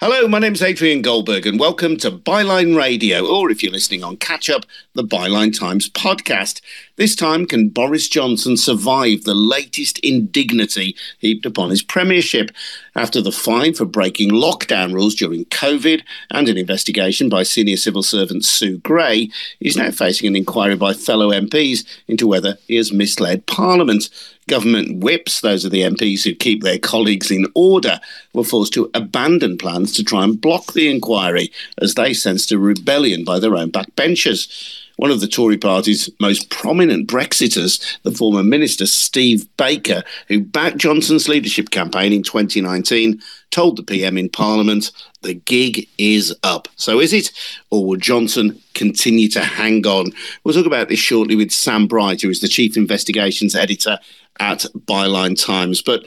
Hello, my name's Adrian Goldberg and welcome to Byline Radio, or if you're listening on Catch Up, the Byline Times podcast. This time, can Boris Johnson survive the latest indignity heaped upon his premiership? After the fine for breaking lockdown rules during COVID and an investigation by senior civil servant Sue Gray, he's now facing an inquiry by fellow MPs into whether he has misled Parliament. Government whips, those are the MPs who keep their colleagues in order, were forced to abandon plans to try and block the inquiry as they sensed a rebellion by their own backbenchers. One of the Tory party's most prominent Brexiters, the former minister Steve Baker, who backed Johnson's leadership campaign in 2019, told the PM in Parliament the gig is up. So is it? Or will Johnson continue to hang on? We'll talk about this shortly with Sam Bright, who is the Chief Investigations Editor at Byline Times. But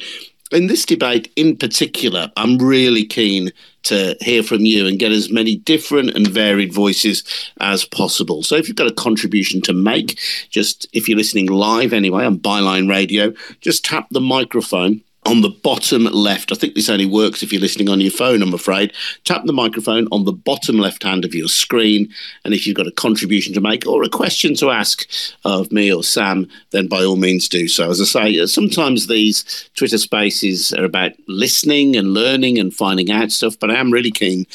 in this debate in particular, I'm really keen to hear from you and get as many different and varied voices as possible. So if you've got a contribution to make, just if you're listening live anyway on Byline Radio, just tap the microphone on the bottom left. I think this only works if you're listening on your phone, I'm afraid. Tap the microphone on the bottom left hand of your screen, and if you've got a contribution to make or a question to ask of me or Sam, then by all means do so. As I say, sometimes these Twitter spaces are about listening and learning and finding out stuff, but I am really keen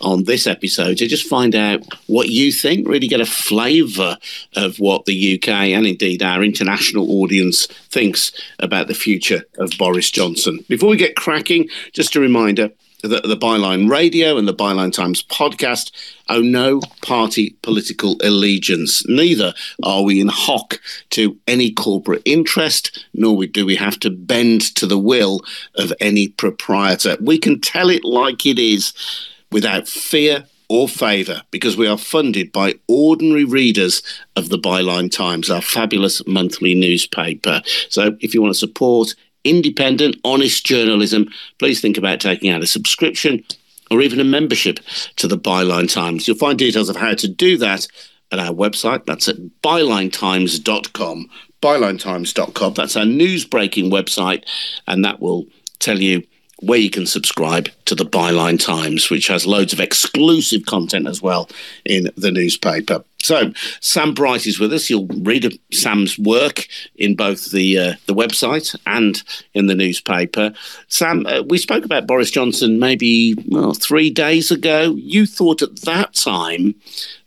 on this episode to just find out what you think, really get a flavour of what the UK and indeed our international audience thinks about the future of Boris Johnson. Before we get cracking, just a reminder that the Byline Radio and the Byline Times podcast owe no party political allegiance. Neither are we in hock to any corporate interest, nor do we have to bend to the will of any proprietor. We can tell it like it is, without fear or favour, because we are funded by ordinary readers of the Byline Times, our fabulous monthly newspaper. So if you want to support independent, honest journalism, please think about taking out a subscription or even a membership to the Byline Times. You'll find details of how to do that at our website. That's at bylinetimes.com. Bylinetimes.com. That's our news-breaking website, and that will tell you where you can subscribe to the Byline Times, which has loads of exclusive content as well in the newspaper. So Sam Bright is with us. You'll read Sam's work in both the website and in the newspaper. Sam, we spoke about Boris Johnson maybe 3 days ago. You thought at that time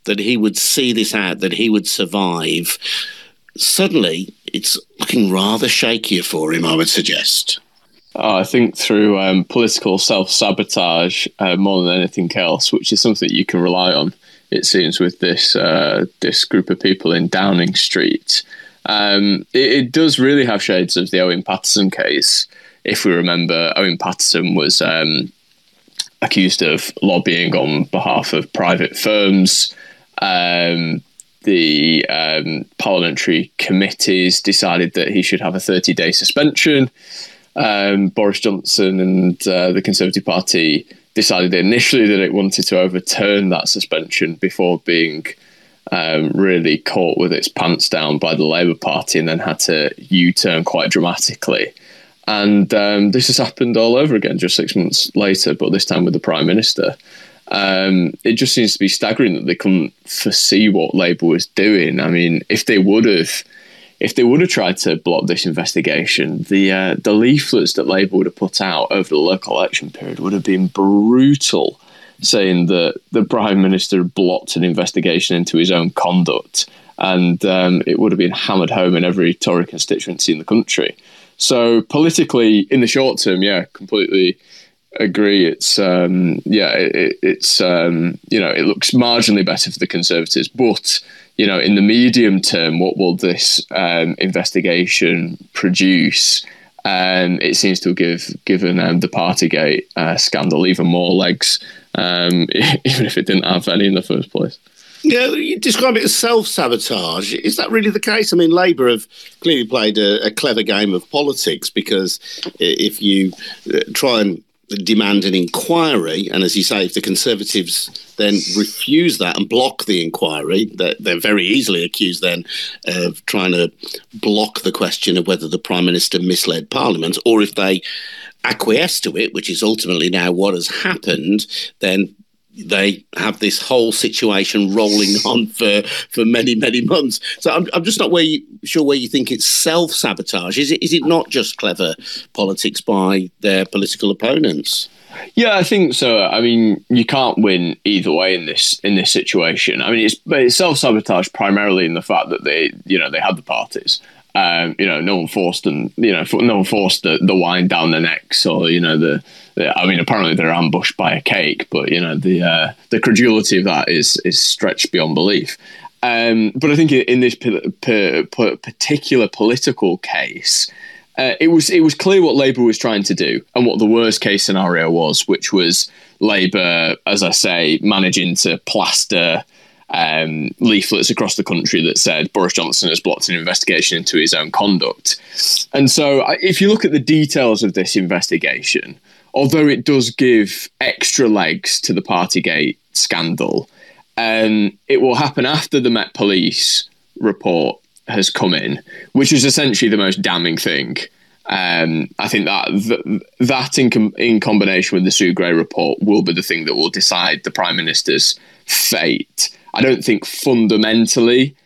that he would see this out, that he would survive. Suddenly, it's looking rather shakier for him, I would suggest. Oh, I think through political self-sabotage more than anything else, which is something you can rely on, it seems, with this this group of people in Downing Street. It does really have shades of the Owen Paterson case. If we remember, Owen Paterson was accused of lobbying on behalf of private firms. The parliamentary committees decided that he should have a 30-day suspension. Boris Johnson and the Conservative Party decided initially that it wanted to overturn that suspension before being really caught with its pants down by the Labour Party, and then had to U-turn quite dramatically. And this has happened all over again just 6 months later, but this time with the Prime Minister. It just seems to be staggering that they couldn't foresee what Labour was doing. I mean, if they would have tried to block this investigation, the leaflets that Labour would have put out over the local election period would have been brutal, saying that the Prime Minister blocked an investigation into his own conduct, and it would have been hammered home in every Tory constituency in the country. So politically, in the short term, yeah, completely agree. It's it looks marginally better for the Conservatives, but you know, in the medium term, what will this investigation produce? It seems to have given the Partygate scandal even more legs, even if it didn't have any in the first place. Yeah, you describe it as self-sabotage. Is that really the case? I mean, Labour have clearly played a clever game of politics, because if you try and demand an inquiry, and as you say, if the Conservatives then refuse that and block the inquiry, they're very easily accused then of trying to block the question of whether the Prime Minister misled Parliament, or if they acquiesce to it, which is ultimately now what has happened, then they have this whole situation rolling on for many, many months. So I'm just not sure where you think it's self-sabotage. Is it not just clever politics by their political opponents? Yeah, I think so. I mean, you can't win either way in this situation. I mean, it's self-sabotage primarily in the fact that they had the parties. No one forced them. No one forced the wine down their necks, or apparently they're ambushed by a cake, but the credulity of that is stretched beyond belief. But I think in this particular political case, it was clear what Labour was trying to do and what the worst case scenario was, which was Labour, as I say, managing to plaster leaflets across the country that said Boris Johnson has blocked an investigation into his own conduct. And so if you look at the details of this investigation, although it does give extra legs to the Partygate scandal, it will happen after the Met Police report has come in, which is essentially the most damning thing. I think that in combination with the Sue Gray report will be the thing that will decide the Prime Minister's fate. I don't think fundamentally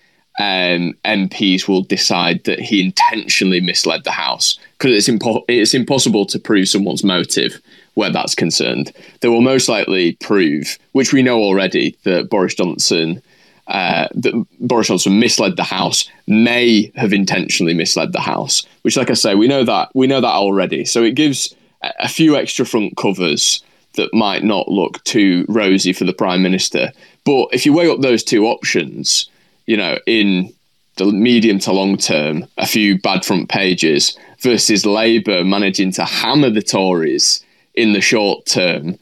MPs will decide that he intentionally misled the House, because it's impossible to prove someone's motive where that's concerned. They will most likely prove, which we know already, that Boris Johnson misled the House, may have intentionally misled the House, which, like I say, we know that already. So it gives a few extra front covers that might not look too rosy for the Prime Minister. But if you weigh up those two options, in the medium to long term, a few bad front pages versus Labour managing to hammer the Tories in the short term,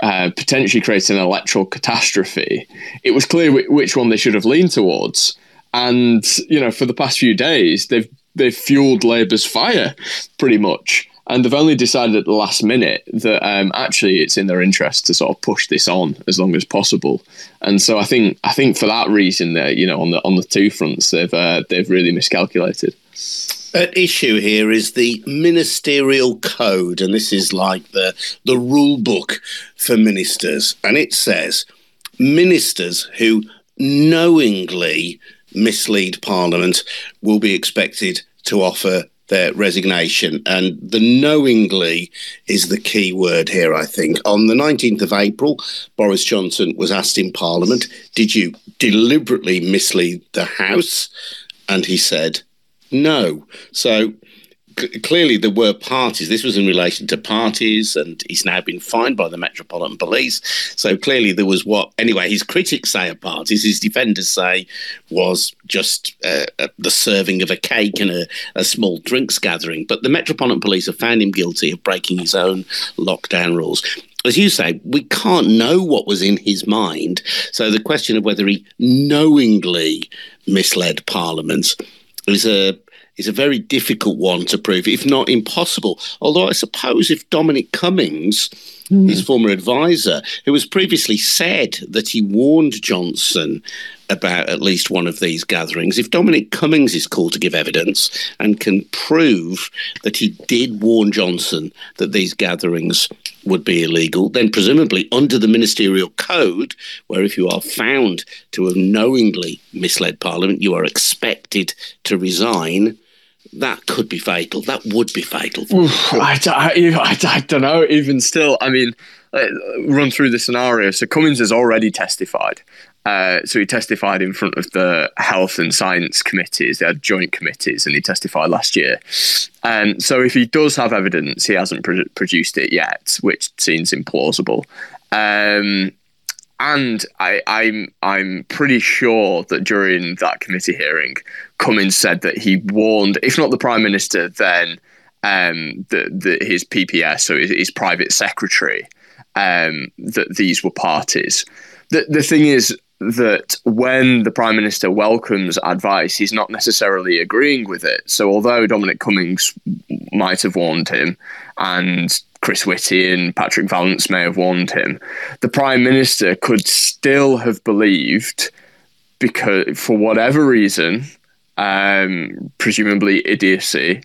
potentially creating an electoral catastrophe, it was clear which one they should have leaned towards. And, for the past few days, they've fueled Labour's fire, pretty much. And they've only decided at the last minute that actually it's in their interest to sort of push this on as long as possible. And so I think for that reason, that on the two fronts, they've really miscalculated. At issue here is the ministerial code, and this is like the rule book for ministers. And it says ministers who knowingly mislead Parliament will be expected to offer their resignation. And the knowingly is the key word here, I think. On the 19th of April, Boris Johnson was asked in Parliament, "Did you deliberately mislead the House?" And he said, "No." So clearly there were parties. This was in relation to parties, and he's now been fined by the Metropolitan Police. So clearly there was his critics say of parties, his defenders say was just the serving of a cake and a small drinks gathering. But the Metropolitan Police have found him guilty of breaking his own lockdown rules. As you say, we can't know what was in his mind. So the question of whether he knowingly misled Parliament is a very difficult one to prove, if not impossible. Although I suppose if Dominic Cummings, his former advisor, who has previously said that he warned Johnson about at least one of these gatherings, if Dominic Cummings is called to give evidence and can prove that he did warn Johnson that these gatherings would be illegal, then presumably under the ministerial code, where if you are found to have knowingly misled Parliament, you are expected to resign, that could be fatal. That would be fatal. I don't know. Even still, I mean, run through the scenario. So Cummings has already testified. So he testified in front of the Health and Science Committees. They had joint committees, and he testified last year. So if he does have evidence, he hasn't produced it yet, which seems implausible. And I'm pretty sure that during that committee hearing, Cummings said that he warned, if not the Prime Minister, then his PPS, so his private secretary, that these were parties. The thing is that when the Prime Minister welcomes advice, he's not necessarily agreeing with it. So although Dominic Cummings might have warned him, and Chris Whitty and Patrick Vallance may have warned him, the Prime Minister could still have believed, because for whatever reason, presumably idiocy,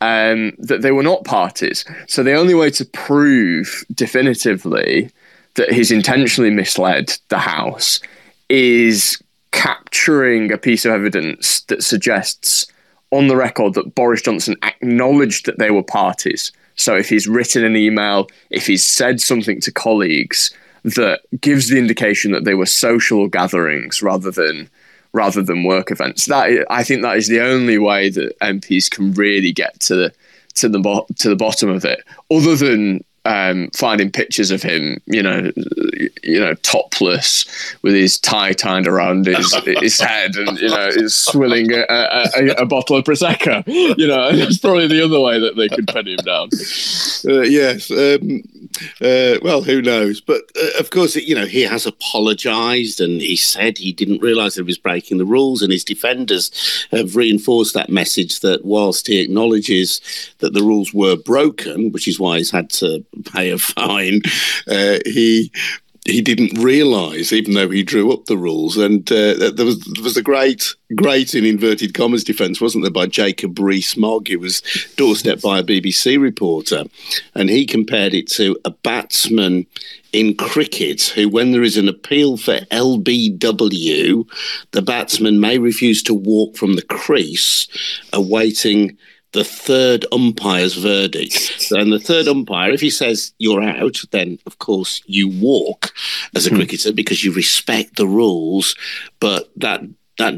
that they were not parties. So the only way to prove definitively that he's intentionally misled the House is capturing a piece of evidence that suggests on the record that Boris Johnson acknowledged that they were parties. So if he's written an email, if he's said something to colleagues that gives the indication that they were social gatherings rather than work events. I think that is the only way that MPs can really get to the bottom of it, other than finding pictures of him, you know, topless with his tie tied around his head, and is swilling a bottle of prosecco. That's probably the other way that they could pin him down. Yes. Well, who knows? But of course, he has apologised, and he said he didn't realise that he was breaking the rules, and his defenders have reinforced that message that whilst he acknowledges that the rules were broken, which is why he's had to pay a fine, he didn't realise, even though he drew up the rules. And there was a great in inverted commas defence, wasn't there, by Jacob Rees-Mogg, who was doorstepped by a BBC reporter. And he compared it to a batsman in cricket who, when there is an appeal for LBW, the batsman may refuse to walk from the crease, awaiting the third umpire's verdict. And the third umpire, if he says you're out, then of course you walk as a cricketer because you respect the rules, but that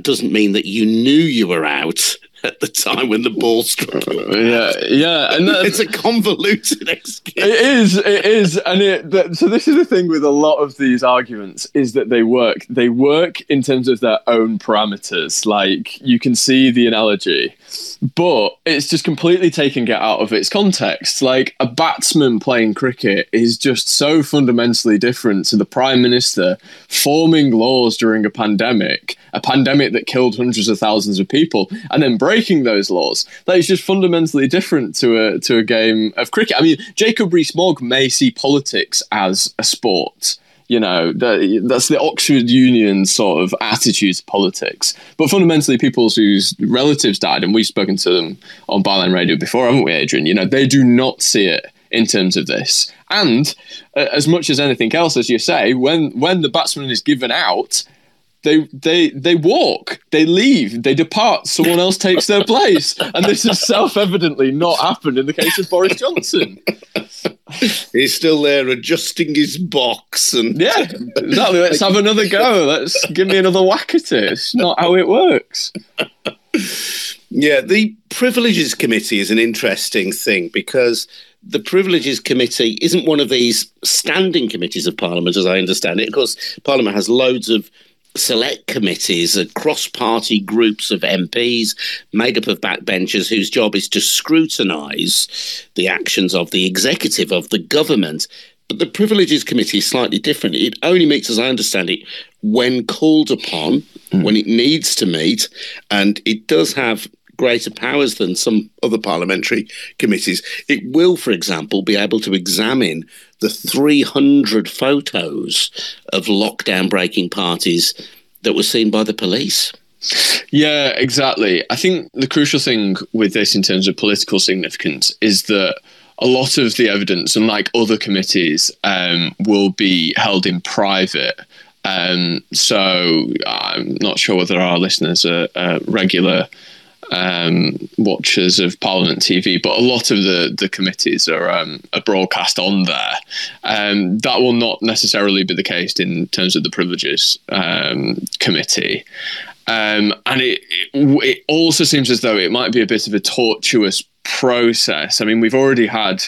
doesn't mean that you knew you were out at the time when the ball struck. Yeah. And it's a convoluted excuse. It is. So this is the thing with a lot of these arguments, is that they work in terms of their own parameters. Like, you can see the analogy, but it's just completely taking it out of its context. Like, a batsman playing cricket is just so fundamentally different to the Prime Minister forming laws during a pandemic that killed hundreds of thousands of people, and then breaking those laws. That is just fundamentally different to a game of cricket. I mean, Jacob Rees-Mogg may see politics as a sport. That's the Oxford Union sort of attitude to politics. But fundamentally, people whose relatives died, and we've spoken to them on Byline Radio before, haven't we, Adrian? They do not see it in terms of this. And as much as anything else, as you say, when the batsman is given out, They walk, they leave, they depart, someone else takes their place. And this has self-evidently not happened in the case of Boris Johnson. He's still there adjusting his box. And yeah, exactly. Let's have another go. Let's give me another whack at it. It's not how it works. Yeah, the Privileges Committee is an interesting thing because the Privileges Committee isn't one of these standing committees of Parliament, as I understand it. Of course, Parliament has loads of select committees and cross-party groups of MPs made up of backbenchers whose job is to scrutinise the actions of the executive, of the government. But the Privileges Committee is slightly different. It only meets, as I understand it, when called upon, when it needs to meet, and it does have greater powers than some other parliamentary committees. It will, for example, be able to examine the 300 photos of lockdown-breaking parties that were seen by the police. Yeah, exactly. I think the crucial thing with this in terms of political significance is that a lot of the evidence, unlike other committees, will be held in private. So I'm not sure whether our listeners are regular watchers of Parliament TV, but a lot of the committees are broadcast on there. That will not necessarily be the case in terms of the Privileges Committee. And it also seems as though it might be a bit of a tortuous process. I mean, we've already had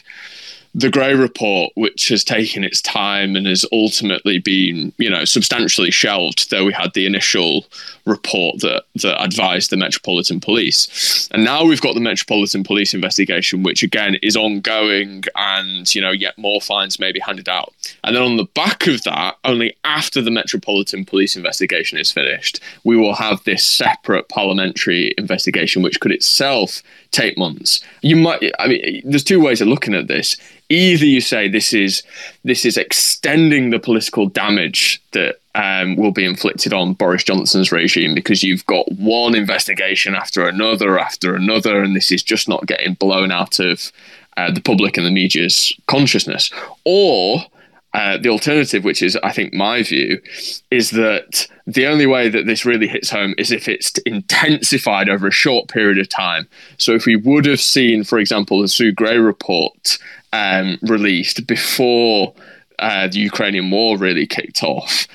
the Grey Report, which has taken its time and has ultimately been, substantially shelved, though we had the initial report that advised the Metropolitan Police. And now we've got the Metropolitan Police investigation, which again is ongoing, and yet more fines may be handed out. And then on the back of that, only after the Metropolitan Police investigation is finished, we will have this separate parliamentary investigation, which could itself take months. There's two ways of looking at this. Either you say this is extending the political damage that will be inflicted on Boris Johnson's regime, because you've got one investigation after another, and this is just not getting blown out of the public and the media's consciousness. Or the alternative, which is, I think, my view, is that the only way that this really hits home is if it's intensified over a short period of time. So if we would have seen, for example, the Sue Gray report released before the Ukrainian war really kicked off.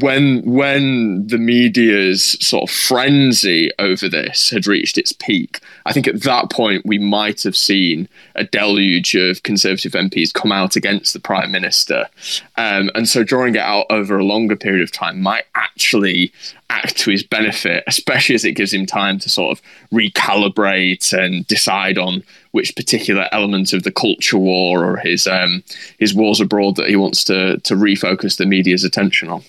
When the media's sort of frenzy over this had reached its peak, I think at that point we might have seen a deluge of Conservative MPs come out against the Prime Minister. And so drawing it out over a longer period of time might actually act to his benefit, especially as it gives him time to sort of recalibrate and decide on which particular element of the culture war or his wars abroad that he wants to refocus the media's attention on.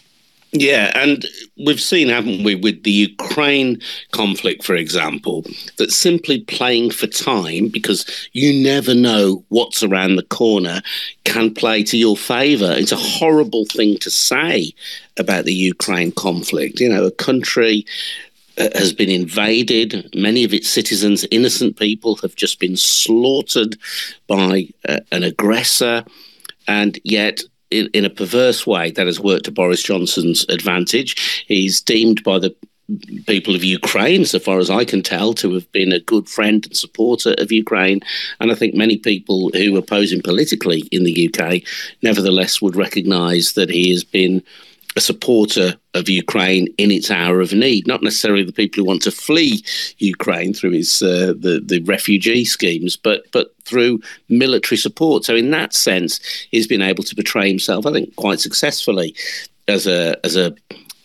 Yeah, and we've seen, haven't we, with the Ukraine conflict, for example, that simply playing for time, because you never know what's around the corner, can play to your favour. It's a horrible thing to say about the Ukraine conflict. You know, a country has been invaded. Many of its citizens, innocent people, have just been slaughtered by an aggressor. And yet, in a perverse way, that has worked to Boris Johnson's advantage. He's deemed by the people of Ukraine, so far as I can tell, to have been a good friend and supporter of Ukraine. And I think many people who oppose him politically in the UK, nevertheless, would recognise that he has been a supporter of Ukraine in its hour of need, not necessarily the people who want to flee Ukraine through his the refugee schemes, but through military support. So in that sense, he's been able to portray himself, I think, quite successfully as a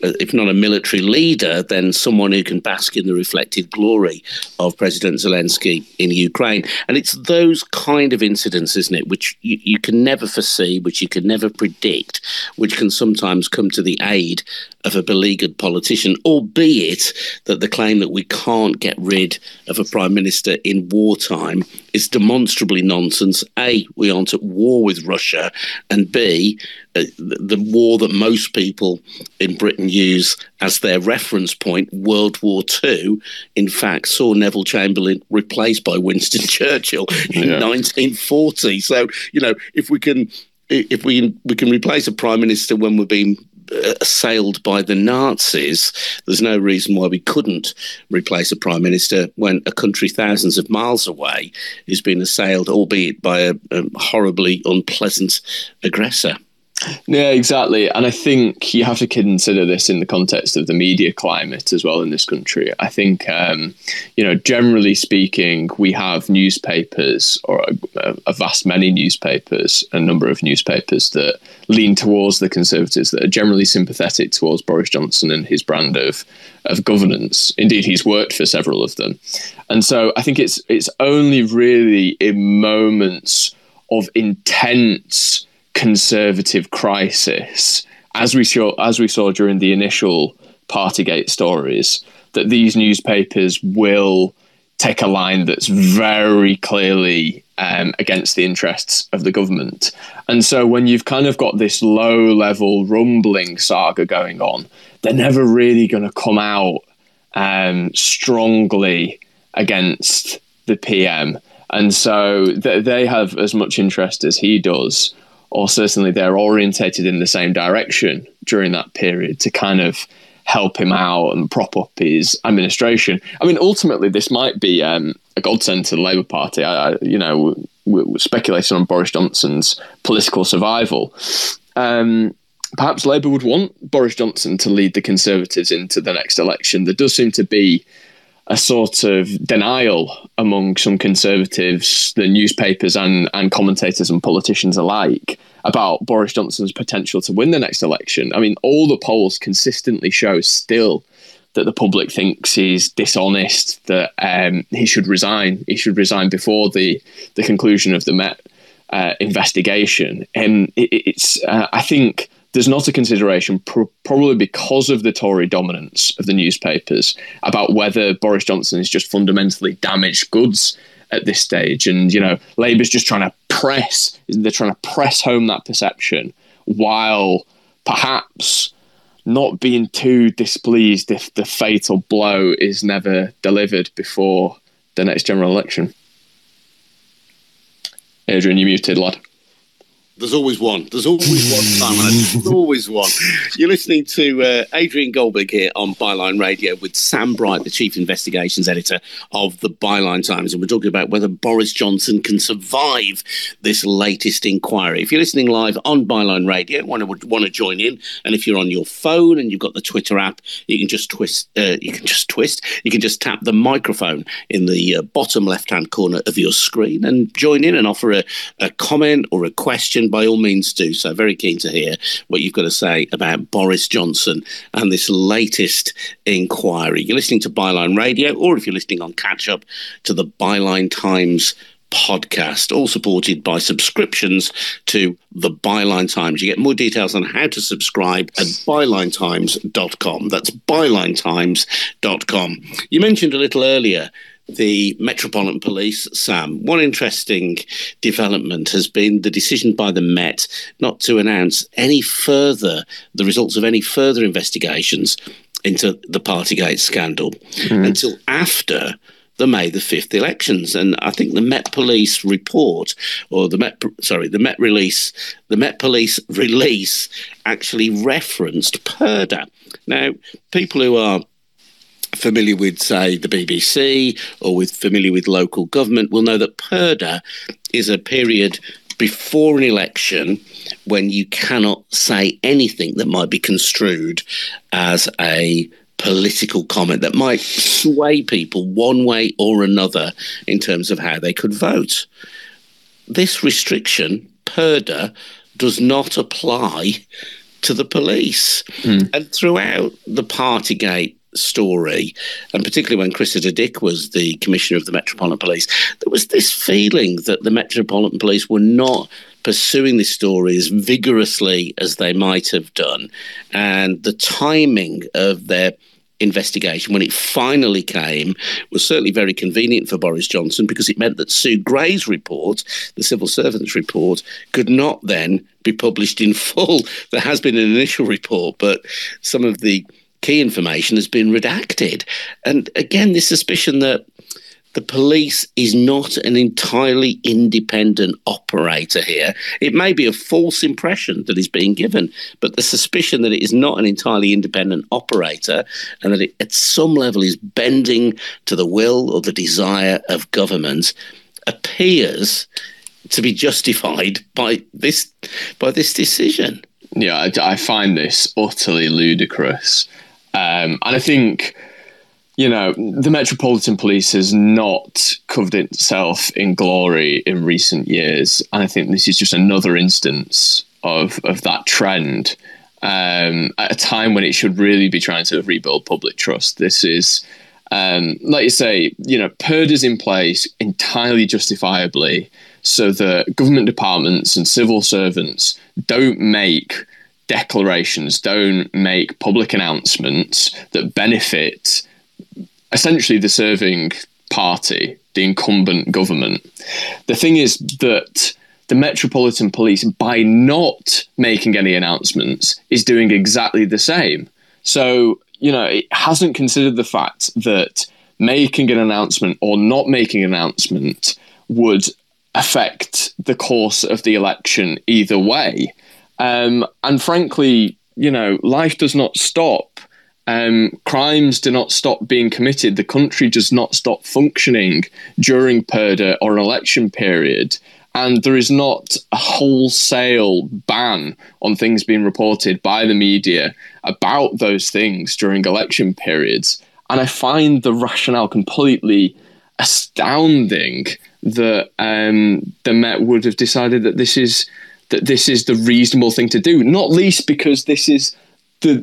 if not a military leader, then someone who can bask in the reflected glory of President Zelensky in Ukraine. And it's those kind of incidents, isn't it, which you can never foresee, which you can never predict, which can sometimes come to the aid of a beleaguered politician, albeit that the claim that we can't get rid of a prime minister in wartime is demonstrably nonsense. A, we aren't at war with Russia, and B, the war that most people in Britain use as their reference point, World War II, in fact, saw Neville Chamberlain replaced by Winston Churchill in 1940. So, you know, if we can replace a prime minister when we're being assailed by the Nazis, there's no reason why we couldn't replace a prime minister when a country thousands of miles away is being assailed, albeit by a horribly unpleasant aggressor. Yeah, exactly. And I think you have to consider this in the context of the media climate as well in this country. I think, generally speaking, we have newspapers, or a vast many newspapers, a number of newspapers that lean towards the Conservatives, that are generally sympathetic towards Boris Johnson and his brand of governance. Indeed, he's worked for several of them. And so I think it's only really in moments of intense Conservative crisis, as we saw during the initial Partygate stories, that these newspapers will take a line that's very clearly against the interests of the government. And so when you've kind of got this low-level rumbling saga going on, they're never really going to come out strongly against the PM. And so they have as much interest as he does, or certainly they're orientated in the same direction during that period to kind of help him out and prop up his administration. I mean, ultimately, this might be a godsend to the Labour Party. We're speculating on Boris Johnson's political survival. Perhaps Labour would want Boris Johnson to lead the Conservatives into the next election. There does seem to be a sort of denial among some Conservatives, the newspapers and commentators and politicians alike, about Boris Johnson's potential to win the next election. I mean, all the polls consistently show still that the public thinks he's dishonest, that he should resign. He should resign before the conclusion of the Met investigation. And I think there's not a consideration, probably because of the Tory dominance of the newspapers, about whether Boris Johnson is just fundamentally damaged goods at this stage. And, you know, Labour's just they're trying to press home that perception, while perhaps not being too displeased if the fatal blow is never delivered before the next general election. Adrian, you muted, lad. There's always one. There's always one, Simon. There's always one. You're listening to Adrian Goldberg here on Byline Radio with Sam Bright, the Chief Investigations Editor of the Byline Times. And we're talking about whether Boris Johnson can survive this latest inquiry. If you're listening live on Byline Radio, want to join in. And if you're on your phone and you've got the Twitter app, you can just twist. You can just tap the microphone in the bottom left-hand corner of your screen and join in and offer a comment or a question. By all means do so. Very keen to hear what you've got to say about Boris Johnson and this latest inquiry. You're listening to Byline Radio, or if you're listening on catch-up, to the Byline Times podcast, all supported by subscriptions to the Byline Times. You get more details on how to subscribe at bylinetimes.com. That's bylinetimes.com. You mentioned a little earlier the Metropolitan Police, Sam. One interesting development has been the decision by the Met not to announce any further, the results of any further investigations into the Partygate scandal until after the May the 5th elections. And I think the Met Police report, or the Met Police release actually referenced Purdah. Now, people who are familiar with, say, the BBC or familiar with local government will know that Purdah is a period before an election when you cannot say anything that might be construed as a political comment that might sway people one way or another in terms of how they could vote. This restriction, Purdah, does not apply to the police. And throughout the Partygate story, and particularly when Christer Dick was the commissioner of the Metropolitan Police, there was this feeling that the Metropolitan Police were not pursuing this story as vigorously as they might have done. And the timing of their investigation, when it finally came, was certainly very convenient for Boris Johnson, because it meant that Sue Gray's report, the civil servants report, could not then be published in full. There has been an initial report, but some of the key information has been redacted. And again, this suspicion that the police is not an entirely independent operator here. It may be a false impression that is being given, but the suspicion that it is not an entirely independent operator and that it at some level is bending to the will or the desire of government appears to be justified by this decision. Yeah, I find this utterly ludicrous. And I think, you know, the Metropolitan Police has not covered itself in glory in recent years. And I think this is just another instance of that trend. At a time when it should really be trying to rebuild public trust, this is, like you say, you know, Purdah's in place entirely justifiably so that government departments and civil servants don't make declarations, don't make public announcements that benefit essentially the serving party, the incumbent government. The thing is that the Metropolitan Police, by not making any announcements, is doing exactly the same. So, you know, it hasn't considered the fact that making an announcement or not making an announcement would affect the course of the election either way. And frankly, you know, life does not stop. Crimes do not stop being committed. The country does not stop functioning during Purdah or an election period. And there is not a wholesale ban on things being reported by the media about those things during election periods. And I find the rationale completely astounding that the Met would have decided that this is the reasonable thing to do, not least because this is the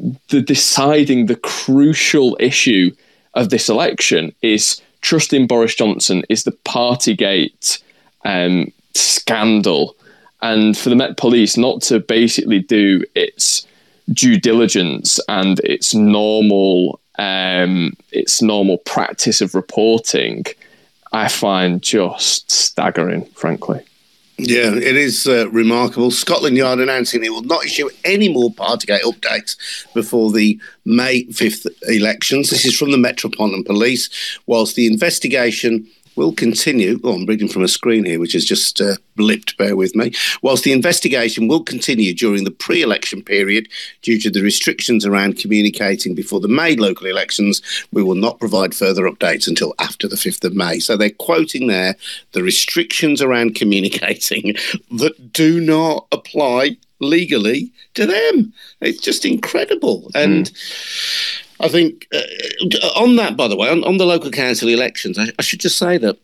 crucial issue of this election is trust in Boris Johnson, is the Partygate scandal. And for the Met Police not to basically do its due diligence and its normal practice of reporting, I find just staggering, frankly. Yeah, it is remarkable. Scotland Yard announcing it will not issue any more Partygate updates before the May 5th elections. This is from the Metropolitan Police, whilst the investigation will continue. Oh, I'm reading from a screen here, which is just blipped, bear with me. Whilst the investigation will continue during the pre-election period, due to the restrictions around communicating before the May local elections, we will not provide further updates until after the 5th of May. So they're quoting there the restrictions around communicating that do not apply legally to them. It's just incredible. And I think on that, by the way, on the local council elections, I should just say that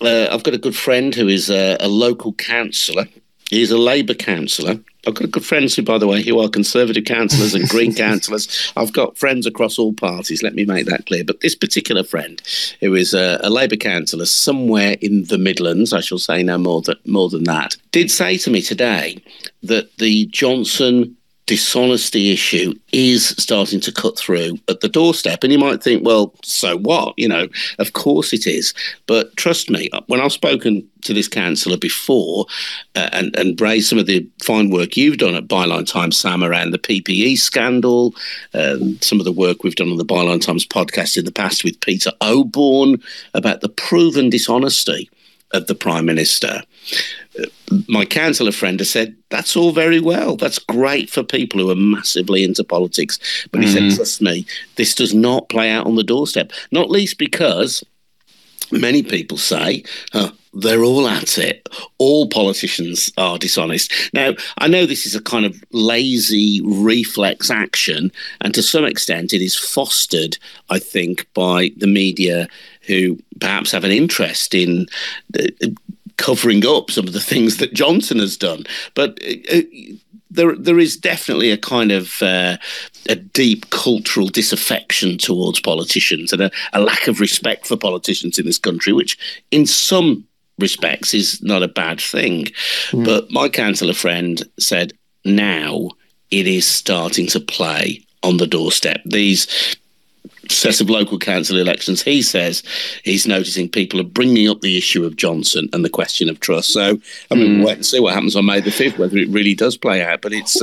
I've got a good friend who is a local councillor. He's a Labour councillor. I've got good friends who, by the way, who are Conservative councillors and Green councillors. I've got friends across all parties, let me make that clear. But this particular friend, who is a Labour councillor somewhere in the Midlands, I shall say no more than that, did say to me today that the Johnson dishonesty issue is starting to cut through at the doorstep. And you might think, well, so what? You know, of course it is. But trust me, when I've spoken to this councillor before and raised some of the fine work you've done at Byline Times, Sam, around the PPE scandal, some of the work we've done on the Byline Times podcast in the past with Peter Oborne about the proven dishonesty of the Prime Minister, my councillor friend has said, that's all very well. That's great for people who are massively into politics. But he said, trust me, this does not play out on the doorstep, not least because many people say, they're all at it. All politicians are dishonest. Now, I know this is a kind of lazy reflex action, and to some extent it is fostered, I think, by the media who perhaps have an interest in covering up some of the things that Johnson has done. But there is definitely a kind of a deep cultural disaffection towards politicians and a lack of respect for politicians in this country, which in some respects is not a bad thing. But my councillor friend said now it is starting to play on the doorstep. These successive local council elections, he says he's noticing people are bringing up the issue of Johnson and the question of trust. So, I mean, we'll wait and see what happens on May the 5th, whether it really does play out. But it's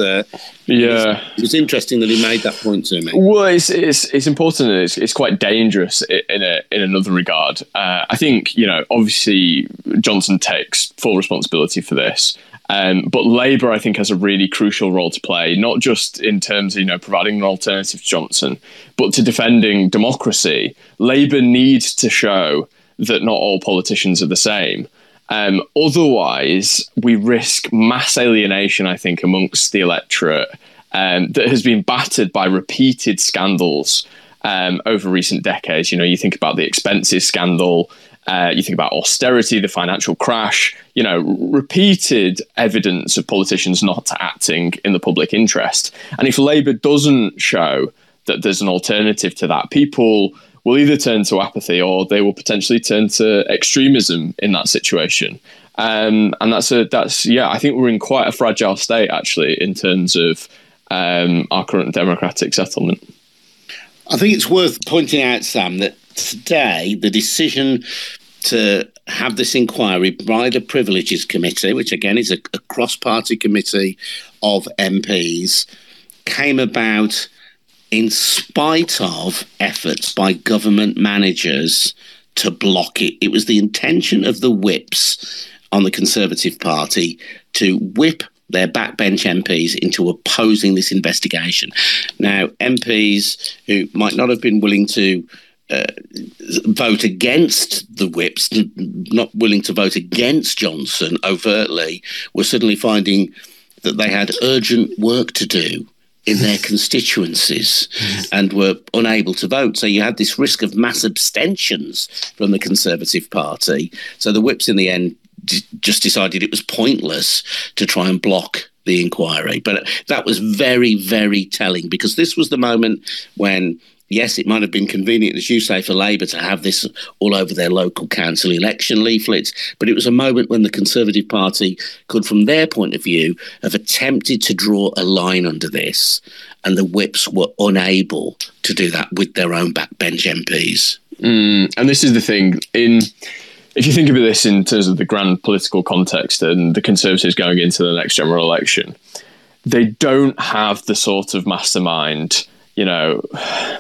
it's interesting that he made that point to me. Well, it's important, and it's quite dangerous in another regard. I think, you know, obviously Johnson takes full responsibility for this. But Labour, I think, has a really crucial role to play, not just in terms of, you know, providing an alternative to Johnson, but to defending democracy. Labour needs to show that not all politicians are the same. Otherwise, we risk mass alienation, I think, amongst the electorate that has been battered by repeated scandals over recent decades. You know, you think about the expenses scandal. You think about austerity, the financial crash, you know, repeated evidence of politicians not acting in the public interest. And if Labour doesn't show that there's an alternative to that, people will either turn to apathy or they will potentially turn to extremism in that situation. And that's I think we're in quite a fragile state, actually, in terms of our current democratic settlement. I think it's worth pointing out, Sam, that today, the decision to have this inquiry by the Privileges Committee, which again is a cross-party committee of MPs, came about in spite of efforts by government managers to block it. It was the intention of the whips on the Conservative Party to whip their backbench MPs into opposing this investigation. Now, MPs who might not have been willing to vote against the whips, not willing to vote against Johnson overtly, were suddenly finding that they had urgent work to do in their constituencies and were unable to vote. So you had this risk of mass abstentions from the Conservative Party. So the whips in the end just decided it was pointless to try and block the inquiry. But that was very, very telling, because this was the moment when, yes, it might have been convenient, as you say, for Labour to have this all over their local council election leaflets, but it was a moment when the Conservative Party could, from their point of view, have attempted to draw a line under this, and the whips were unable to do that with their own backbench MPs. And this is the thing. In if you think about this in terms of the grand political context and the Conservatives going into the next general election, they don't have the sort of mastermind, you know,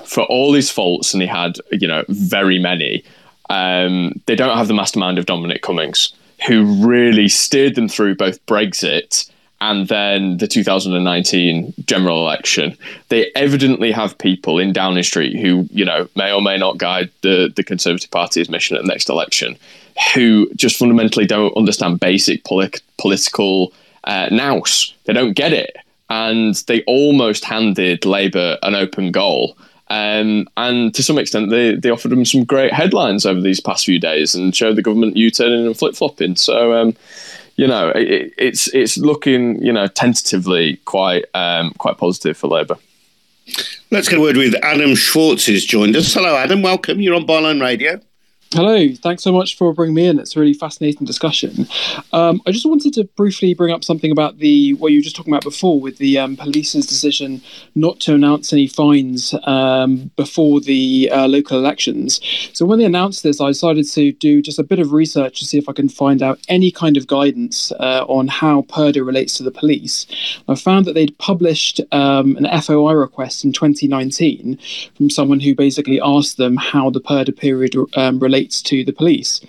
for all his faults, and he had, you know, very many, they don't have the mastermind of Dominic Cummings, who really steered them through both Brexit and then the 2019 general election. They evidently have people in Downing Street who, you know, may or may not guide the Conservative Party's mission at the next election, who just fundamentally don't understand basic political nous. They don't get it. And they almost handed Labour an open goal. And to some extent, they offered them some great headlines over these past few days and showed the government U-turning and flip-flopping. So, you know, it's looking, you know, tentatively quite positive for Labour. Let's get a word with Adam Schwartz, who's joined us. Hello, Adam. Welcome. You're on Byline Radio. Hello, thanks so much for bringing me in. It's a really fascinating discussion. I just wanted to briefly bring up something about what you were just talking about before with the police's decision not to announce any fines before the local elections. So when they announced this, I decided to do just a bit of research to see if I can find out any kind of guidance on how PERDA relates to the police. I found that they'd published an FOI request in 2019 from someone who basically asked them how the PERDA period relates to the police.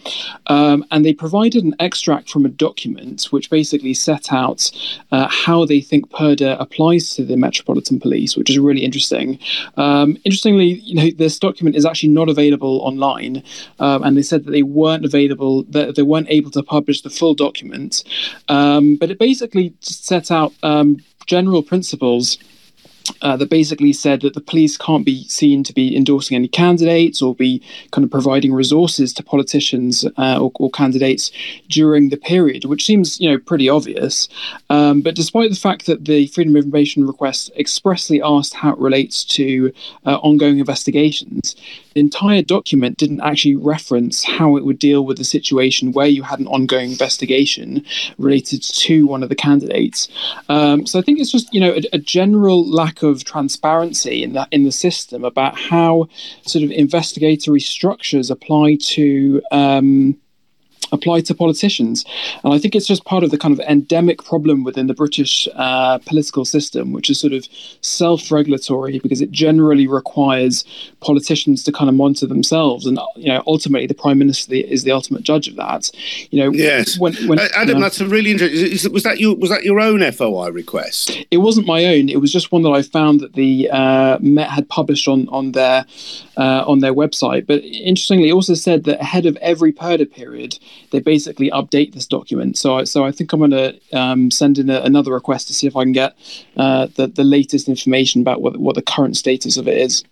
And they provided an extract from a document which basically set out how they think PERDA applies to the Metropolitan Police, which is really interesting. Interestingly, you know, this document is actually not available online, and they said that they weren't able to publish the full document. But it basically set out general principles that basically said that the police can't be seen to be endorsing any candidates or be kind of providing resources to politicians or candidates during the period, which seems, you know, pretty obvious. But despite the fact that the Freedom of Information request expressly asked how it relates to ongoing investigations, the entire document didn't actually reference how it would deal with the situation where you had an ongoing investigation related to one of the candidates. So I think it's just, you know, a general lack of transparency in the system about how sort of investigatory structures apply to politicians. And I think it's just part of the kind of endemic problem within the British political system, which is sort of self-regulatory, because it generally requires politicians to kind of monitor themselves. And, you know, ultimately the Prime Minister is the ultimate judge of that. You know, yes. When Adam, you know, that's a really interesting... Was that your own FOI request? It wasn't my own. It was just one that I found that the Met had published on their website. But interestingly, it also said that ahead of every PERDA period, they basically update this document. So I think I'm going to send in another request to see if I can get the latest information about what the current status of it is.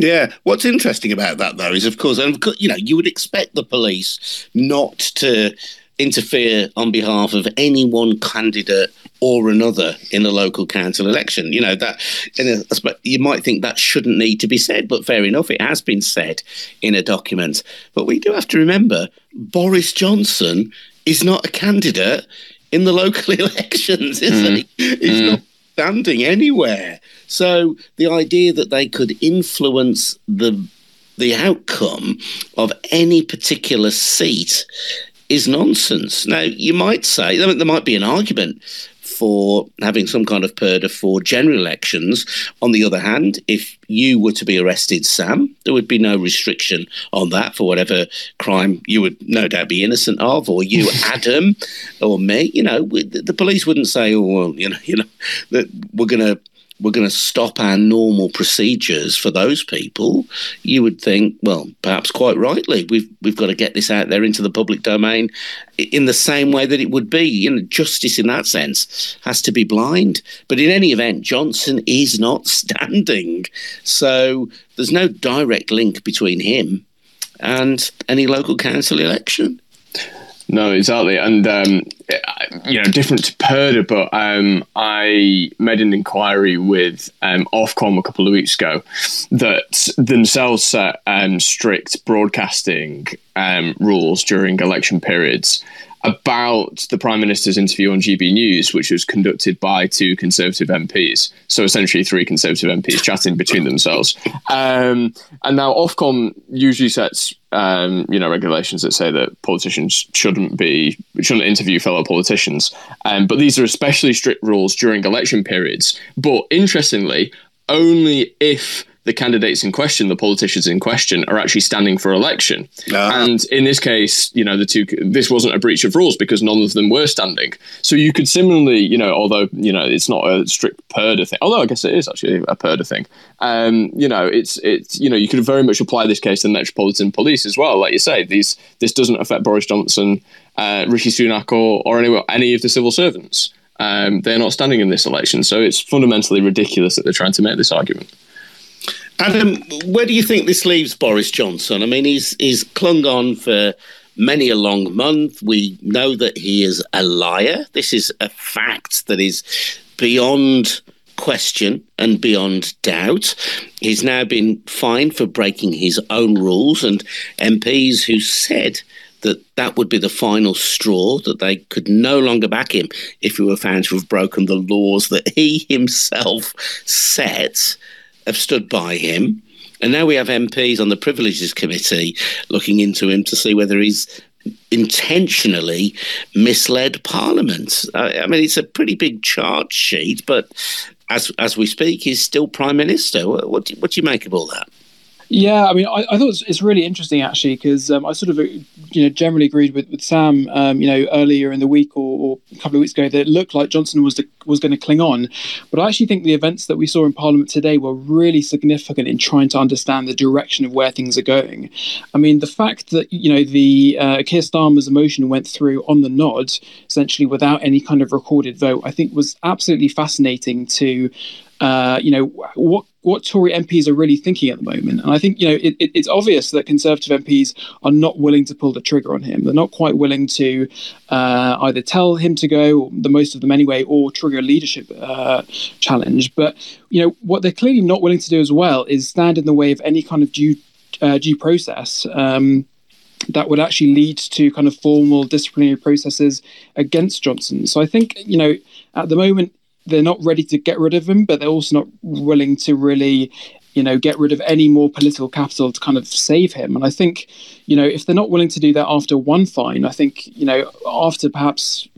Yeah. What's interesting about that, though, is, of course, and, you know, you would expect the police not to interfere on behalf of any one candidate or another in a local council election. You know, that you might think that shouldn't need to be said, but fair enough, it has been said in a document. But we do have to remember, Boris Johnson is not a candidate in the local elections, is he? He's not standing anywhere. So the idea that they could influence the outcome of any particular seat is nonsense. Now, you might say there might be an argument for having some kind of PERDA for general elections. On the other hand, if you were to be arrested, Sam, there would be no restriction on that for whatever crime you would no doubt be innocent of, or you, Adam, or me. You know, the police wouldn't say, "Oh, well, you know, that we're going to stop our normal procedures for those people." You would think, well, perhaps quite rightly, we've got to get this out there into the public domain in the same way that it would be. You know, justice in that sense has to be blind. But in any event, Johnson is not standing. So there's no direct link between him and any local council election. No, exactly. And, you know, different to PERDA, but I made an inquiry with Ofcom a couple of weeks ago that themselves set strict broadcasting rules during election periods. about the Prime Minister's interview on GB News, which was conducted by two Conservative MPs. So essentially three Conservative MPs chatting between themselves. And now Ofcom usually sets regulations that say that politicians shouldn't interview fellow politicians. But these are especially strict rules during election periods. But interestingly, only if the candidates in question, the politicians in question, are actually standing for election. And in this case, this wasn't a breach of rules because none of them were standing. So you could similarly, although it's not a strict purdah thing, although I guess it is actually a purdah thing. You could very much apply this case to the Metropolitan Police as well. Like you say, this doesn't affect Boris Johnson, Rishi Sunak, or any of the civil servants. They're not standing in this election. So it's fundamentally ridiculous that they're trying to make this argument. Adam, where do you think this leaves Boris Johnson? I mean, he's clung on for many a long month. We know that he is a liar. This is a fact that is beyond question and beyond doubt. He's now been fined for breaking his own rules, and MPs who said that would be the final straw, that they could no longer back him if he were found to have broken the laws that he himself set, have stood by him. And now we have MPs on the Privileges Committee looking into him to see whether he's intentionally misled Parliament. I mean, it's a pretty big charge sheet, but as we speak, he's still Prime Minister. What do you make of all that? Yeah, I mean, I thought it's really interesting, actually, because I sort of, generally agreed with Sam, earlier in the week or a couple of weeks ago, that it looked like Johnson was going to cling on. But I actually think the events that we saw in Parliament today were really significant in trying to understand the direction of where things are going. I mean, the fact that, Keir Starmer's motion went through on the nod, essentially without any kind of recorded vote, I think was absolutely fascinating to, what Tory MPs are really thinking at the moment. And I think, it's obvious that Conservative MPs are not willing to pull the trigger on him. They're not quite willing to either tell him to go, or the most of them anyway, or trigger a leadership challenge. But, what they're clearly not willing to do as well is stand in the way of any kind of due process that would actually lead to kind of formal disciplinary processes against Johnson. So I think, at the moment, they're not ready to get rid of him, but they're also not willing to really, get rid of any more political capital to kind of save him. And I think, if they're not willing to do that after one fine, I think, after perhaps,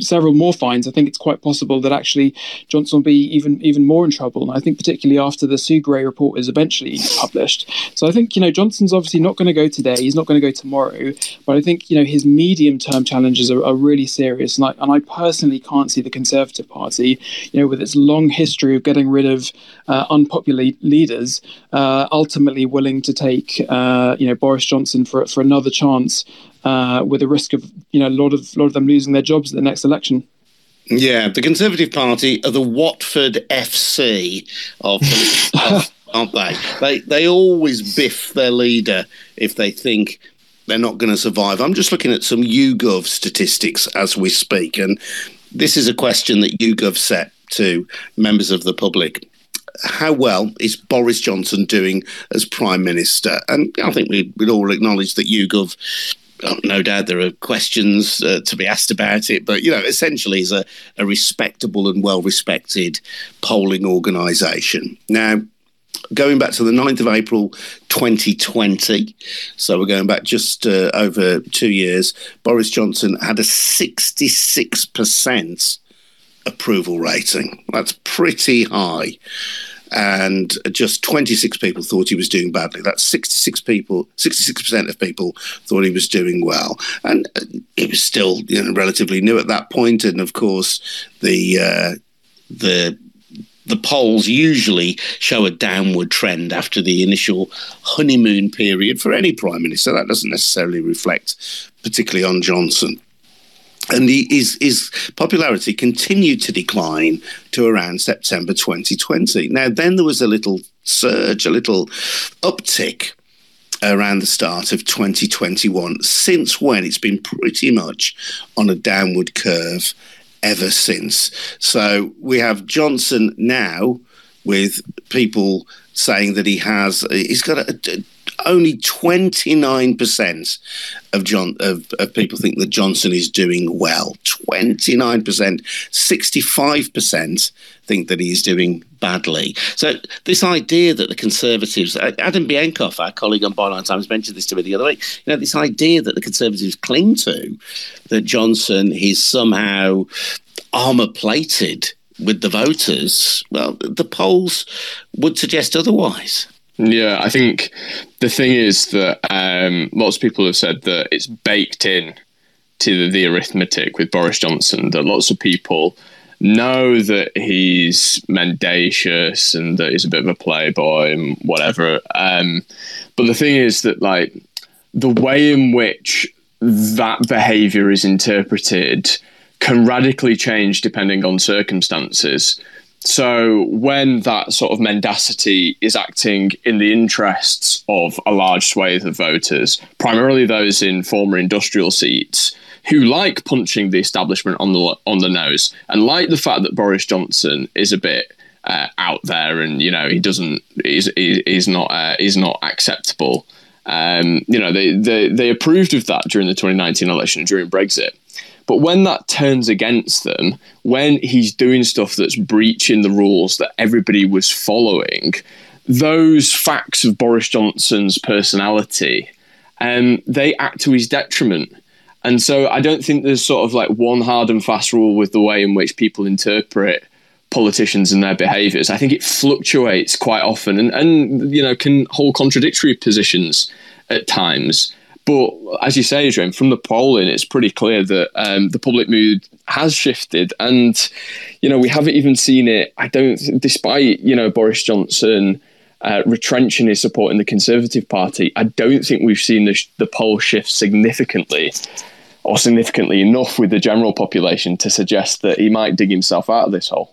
several more fines, I think it's quite possible that actually Johnson will be even more in trouble. And I think particularly after the Sue Gray report is eventually published. So I think, Johnson's obviously not going to go today. He's not going to go tomorrow. But I think, his medium-term challenges are really serious. And I personally can't see the Conservative Party, with its long history of getting rid of unpopular leaders, ultimately willing to take, Boris Johnson for another chance, with the risk of, a lot of them losing their jobs at the next election. Yeah, the Conservative Party are the Watford FC of aren't they? They always biff their leader if they think they're not going to survive. I'm just looking at some YouGov statistics as we speak, and this is a question that YouGov set to members of the public. How well is Boris Johnson doing as Prime Minister? And I think we'd all acknowledge that YouGov... no doubt there are questions to be asked about it, but, essentially it's a respectable and well-respected polling organisation. Now, going back to the 9th of April 2020, so we're going back just over 2 years, Boris Johnson had a 66% approval rating. That's pretty high. And just 26 people thought he was doing badly. That's 66% of people thought he was doing well. And he was still, relatively new at that point. And of course, the polls usually show a downward trend after the initial honeymoon period for any prime minister. That doesn't necessarily reflect particularly on Johnson. And his popularity continued to decline to around September 2020. Now, then there was a little surge, a little uptick around the start of 2021. Since when, it's been pretty much on a downward curve ever since. So we have Johnson now with people saying that he's got a only 29% of people think that Johnson is doing well. 29%, 65% think that he's doing badly. So this idea that the Conservatives, Adam Bienkoff, our colleague on Byline Times, mentioned this to me the other week, you know, this idea that the Conservatives cling to, that Johnson is somehow armour-plated with the voters, well, the polls would suggest otherwise. Yeah, I think the thing is that lots of people have said that it's baked in to the arithmetic with Boris Johnson, that lots of people know that he's mendacious and that he's a bit of a playboy and whatever. But the thing is that, like, the way in which that behaviour is interpreted can radically change depending on circumstances. So when that sort of mendacity is acting in the interests of a large swathe of voters, primarily those in former industrial seats, who like punching the establishment on the nose and like the fact that Boris Johnson is a bit out there and, you know, he's not acceptable. You know, they approved of that during the 2019 election and during Brexit. But when that turns against them, when he's doing stuff that's breaching the rules that everybody was following, those facts of Boris Johnson's personality, they act to his detriment. And so I don't think there's sort of like one hard and fast rule with the way in which people interpret politicians and their behaviours. I think it fluctuates quite often and you know, can hold contradictory positions at times. But as you say, Adrian, from the polling, it's pretty clear that the public mood has shifted. And, you know, we haven't even seen it, despite, you know, Boris Johnson retrenching his support in the Conservative Party, I don't think we've seen the poll shift significantly enough with the general population to suggest that he might dig himself out of this hole.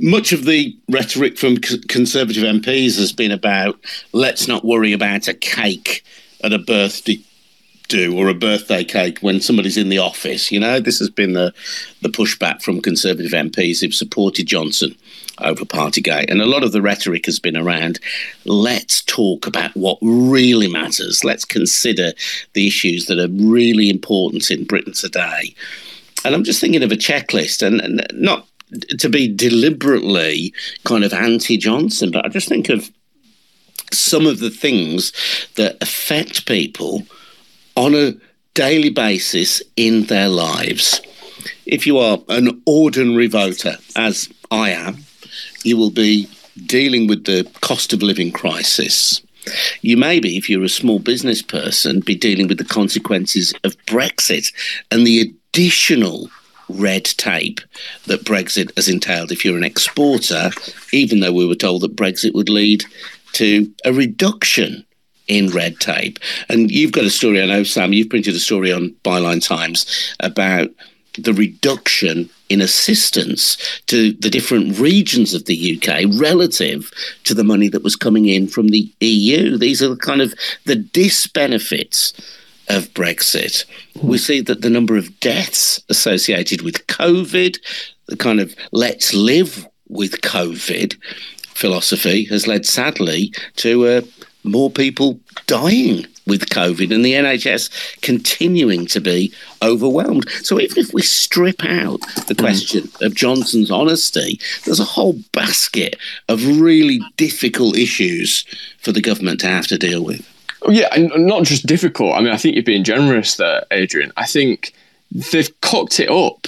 Much of the rhetoric from Conservative MPs has been about, let's not worry about a cake at a birthday do or a birthday cake when somebody's in the office. You know, this has been the pushback from Conservative MPs who've supported Johnson over Partygate. And a lot of the rhetoric has been around, let's talk about what really matters. Let's consider the issues that are really important in Britain today. And I'm just thinking of a checklist, and not to be deliberately kind of anti-Johnson, but I just think of some of the things that affect people on a daily basis in their lives. If you are an ordinary voter, as I am, you will be dealing with the cost of living crisis. You may be, if you're a small business person, be dealing with the consequences of Brexit and the additional red tape that Brexit has entailed if you're an exporter, even though we were told that Brexit would lead to a reduction in red tape. And you've got a story, I know, Sam, you've printed a story on Byline Times about the reduction in assistance to the different regions of the UK relative to the money that was coming in from the EU. These are kind of the disbenefits of Brexit. We see that the number of deaths associated with COVID, the kind of let's live with COVID philosophy, has led sadly to more people dying with COVID and the NHS continuing to be overwhelmed. So even if we strip out the question of Johnson's honesty, there's a whole basket of really difficult issues for the government to have to deal with. Yeah, and not just difficult. I mean, I think you're being generous there, Adrian. I think they've cocked it up.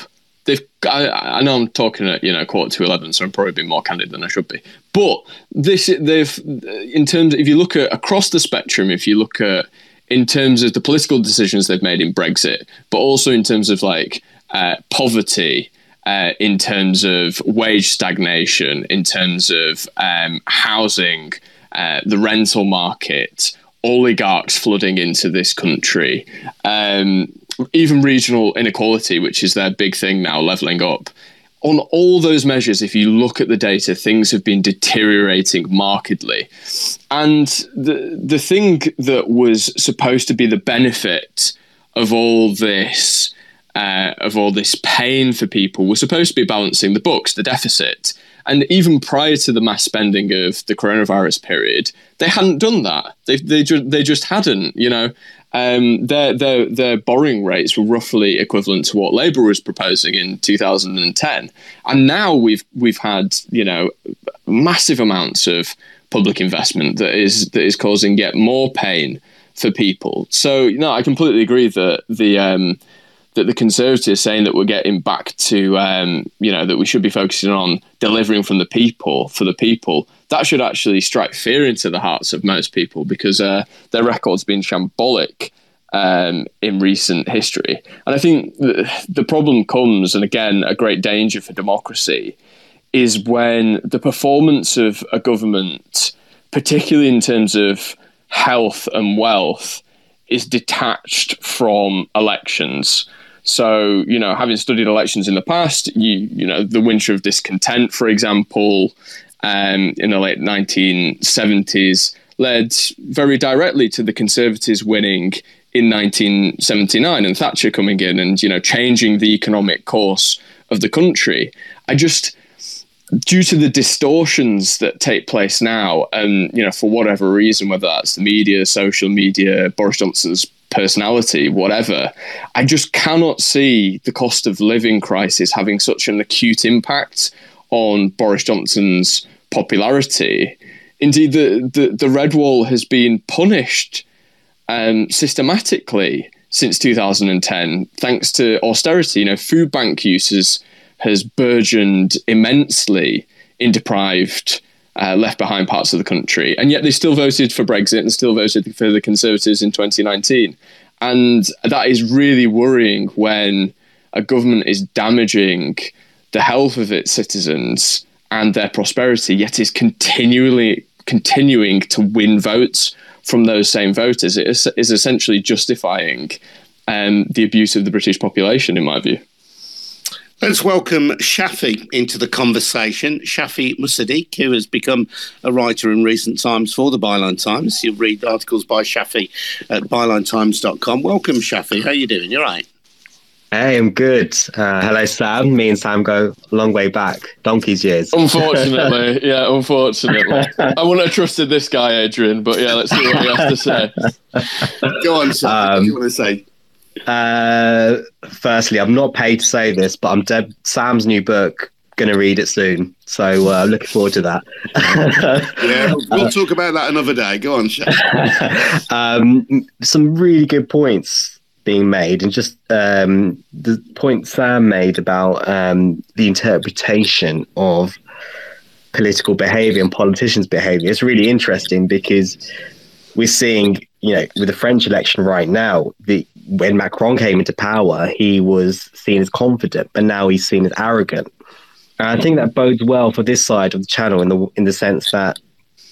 I know I'm talking at, you know, 11:15, so I'm probably being more candid than I should be. But in terms, if you look at across the spectrum, if you look at in terms of the political decisions they've made in Brexit, but also in terms of like poverty, in terms of wage stagnation, in terms of housing, the rental market, oligarchs flooding into this country. Even regional inequality, which is their big thing now, levelling up. On all those measures, if you look at the data, things have been deteriorating markedly. And the thing that was supposed to be the benefit of all this pain for people was supposed to be balancing the books, the deficit. And even prior to the mass spending of the coronavirus period, they hadn't done that. They just hadn't, you know. Their borrowing rates were roughly equivalent to what Labour was proposing in 2010. And now we've had, you know, massive amounts of public investment that is causing yet more pain for people. So, no, I completely agree that the Conservatives saying that we're getting back to, you know, that we should be focusing on delivering from the people, for the people, that should actually strike fear into the hearts of most people, because their record's been shambolic in recent history. And I think the problem comes, and again, a great danger for democracy, is when the performance of a government, particularly in terms of health and wealth, is detached from elections. So, you know, having studied elections in the past, you know, the winter of discontent, for example, in the late 1970s, led very directly to the Conservatives winning in 1979 and Thatcher coming in and, you know, changing the economic course of the country. Due to the distortions that take place now, and, you know, for whatever reason, whether that's the media, social media, Boris Johnson's personality, whatever, I just cannot see the cost of living crisis having such an acute impact on Boris Johnson's popularity. Indeed, the red wall has been punished systematically since 2010, thanks to austerity. You know, food bank uses has burgeoned immensely in deprived, left-behind parts of the country. And yet they still voted for Brexit and still voted for the Conservatives in 2019. And that is really worrying when a government is damaging the health of its citizens and their prosperity, yet is continuing to win votes from those same voters. It is essentially justifying the abuse of the British population, in my view. Let's welcome Shafi into the conversation. Shafi Mussadiq, who has become a writer in recent times for the Byline Times. You'll read articles by Shafi at bylinetimes.com. Welcome, Shafi. How are you doing? You're right. Hey, I'm good. Hello, Sam. Me and Sam go a long way back. Donkey's years. Unfortunately. Yeah, unfortunately. I wouldn't have trusted this guy, Adrian, but yeah, let's see what he has to say. Go on, Shafi. What do you want to say? Firstly, I'm not paid to say this, but I'm Sam's new book, gonna read it soon, so I'm looking forward to that. Yeah, we'll talk about that another day. Go on, Shafi. Some really good points being made, and just the point Sam made about the interpretation of political behaviour and politicians' behaviour. It's really interesting because we're seeing, you know, with the French election right now, when Macron came into power, he was seen as confident, but now he's seen as arrogant. And I think that bodes well for this side of the channel in the sense that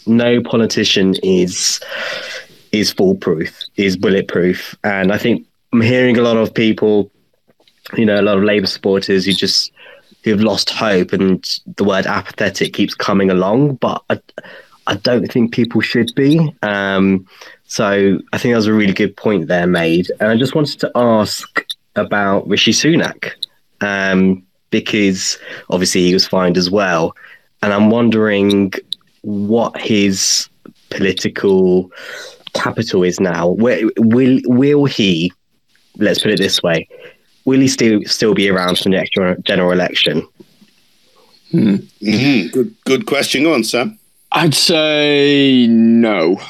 no politician is foolproof, is bulletproof. And I think I'm hearing a lot of people, you know, a lot of Labour supporters who've lost hope, and the word apathetic keeps coming along. But I don't think people should be. So I think that was a really good point there made. And I just wanted to ask about Rishi Sunak, because obviously he was fined as well. And I'm wondering what his political capital is now. Will he, let's put it this way, will he still be around for the next general election? Mm-hmm. Good question. Go on, Sam. I'd say no.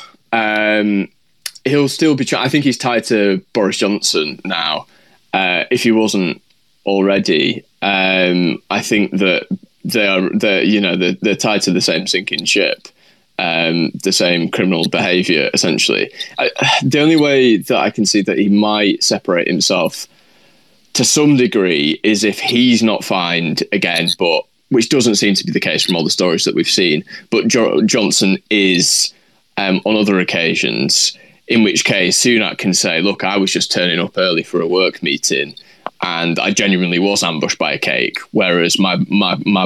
He'll still be. I think he's tied to Boris Johnson now. If he wasn't already, I think that they're tied to the same sinking ship, the same criminal behaviour. Essentially, the only way that I can see that he might separate himself to some degree is if he's not fined again, but which doesn't seem to be the case from all the stories that we've seen. But Johnson is. On other occasions, in which case Sunak can say, look, I was just turning up early for a work meeting and I genuinely was ambushed by a cake, whereas my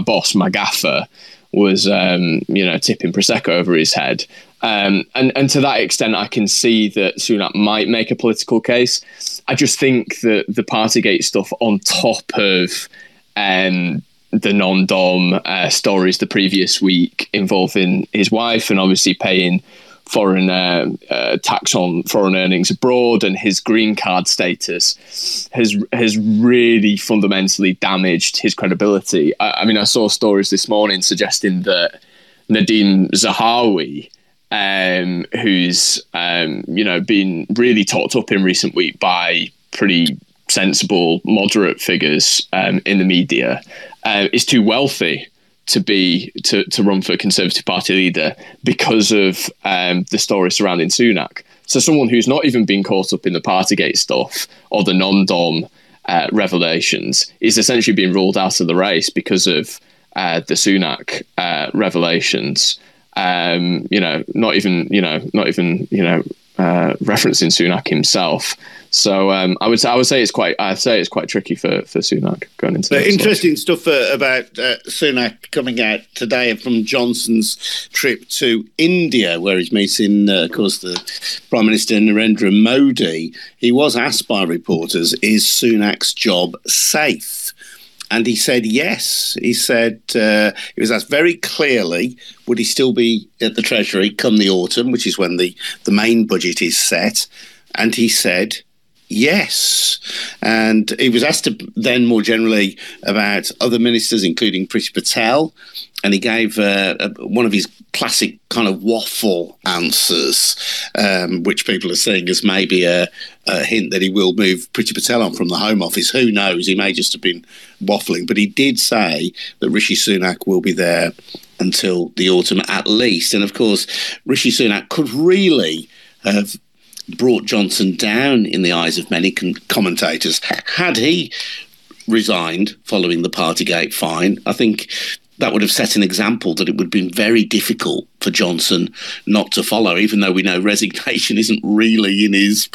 boss, my gaffer, was, you know, tipping Prosecco over his head. And to that extent, I can see that Sunak might make a political case. I just think that the Partygate stuff on top of the non-Dom stories the previous week involving his wife and obviously paying foreign tax on foreign earnings abroad, and his green card status has really fundamentally damaged his credibility. I mean, I saw stories this morning suggesting that Nadim Zahawi, who's been really talked up in recent week by pretty sensible, moderate figures in the media, is too wealthy to run for Conservative Party leader because of the story surrounding Sunak. So someone who's not even been caught up in the Partygate stuff or the non-Dom revelations is essentially being ruled out of the race because of the Sunak revelations. Not even referencing Sunak himself. So I would say it's quite tricky for Sunak going into that. Interesting stuff about Sunak coming out today from Johnson's trip to India, where he's meeting, of course, the Prime Minister Narendra Modi. He was asked by reporters, "Is Sunak's job safe?" And he said yes. He said he was asked very clearly, would he still be at the Treasury come the autumn, which is when the main budget is set? And he said yes. And he was asked to then more generally about other ministers, including Priti Patel. And he gave one of his classic kind of waffle answers, which people are seeing as maybe a hint that he will move Priti Patel on from the Home Office. Who knows? He may just have been waffling. But he did say that Rishi Sunak will be there until the autumn at least. And, of course, Rishi Sunak could really have brought Johnson down in the eyes of many commentators had he resigned following the Partygate fine. I think that would have set an example that it would have been very difficult for Johnson not to follow, even though we know resignation isn't really in his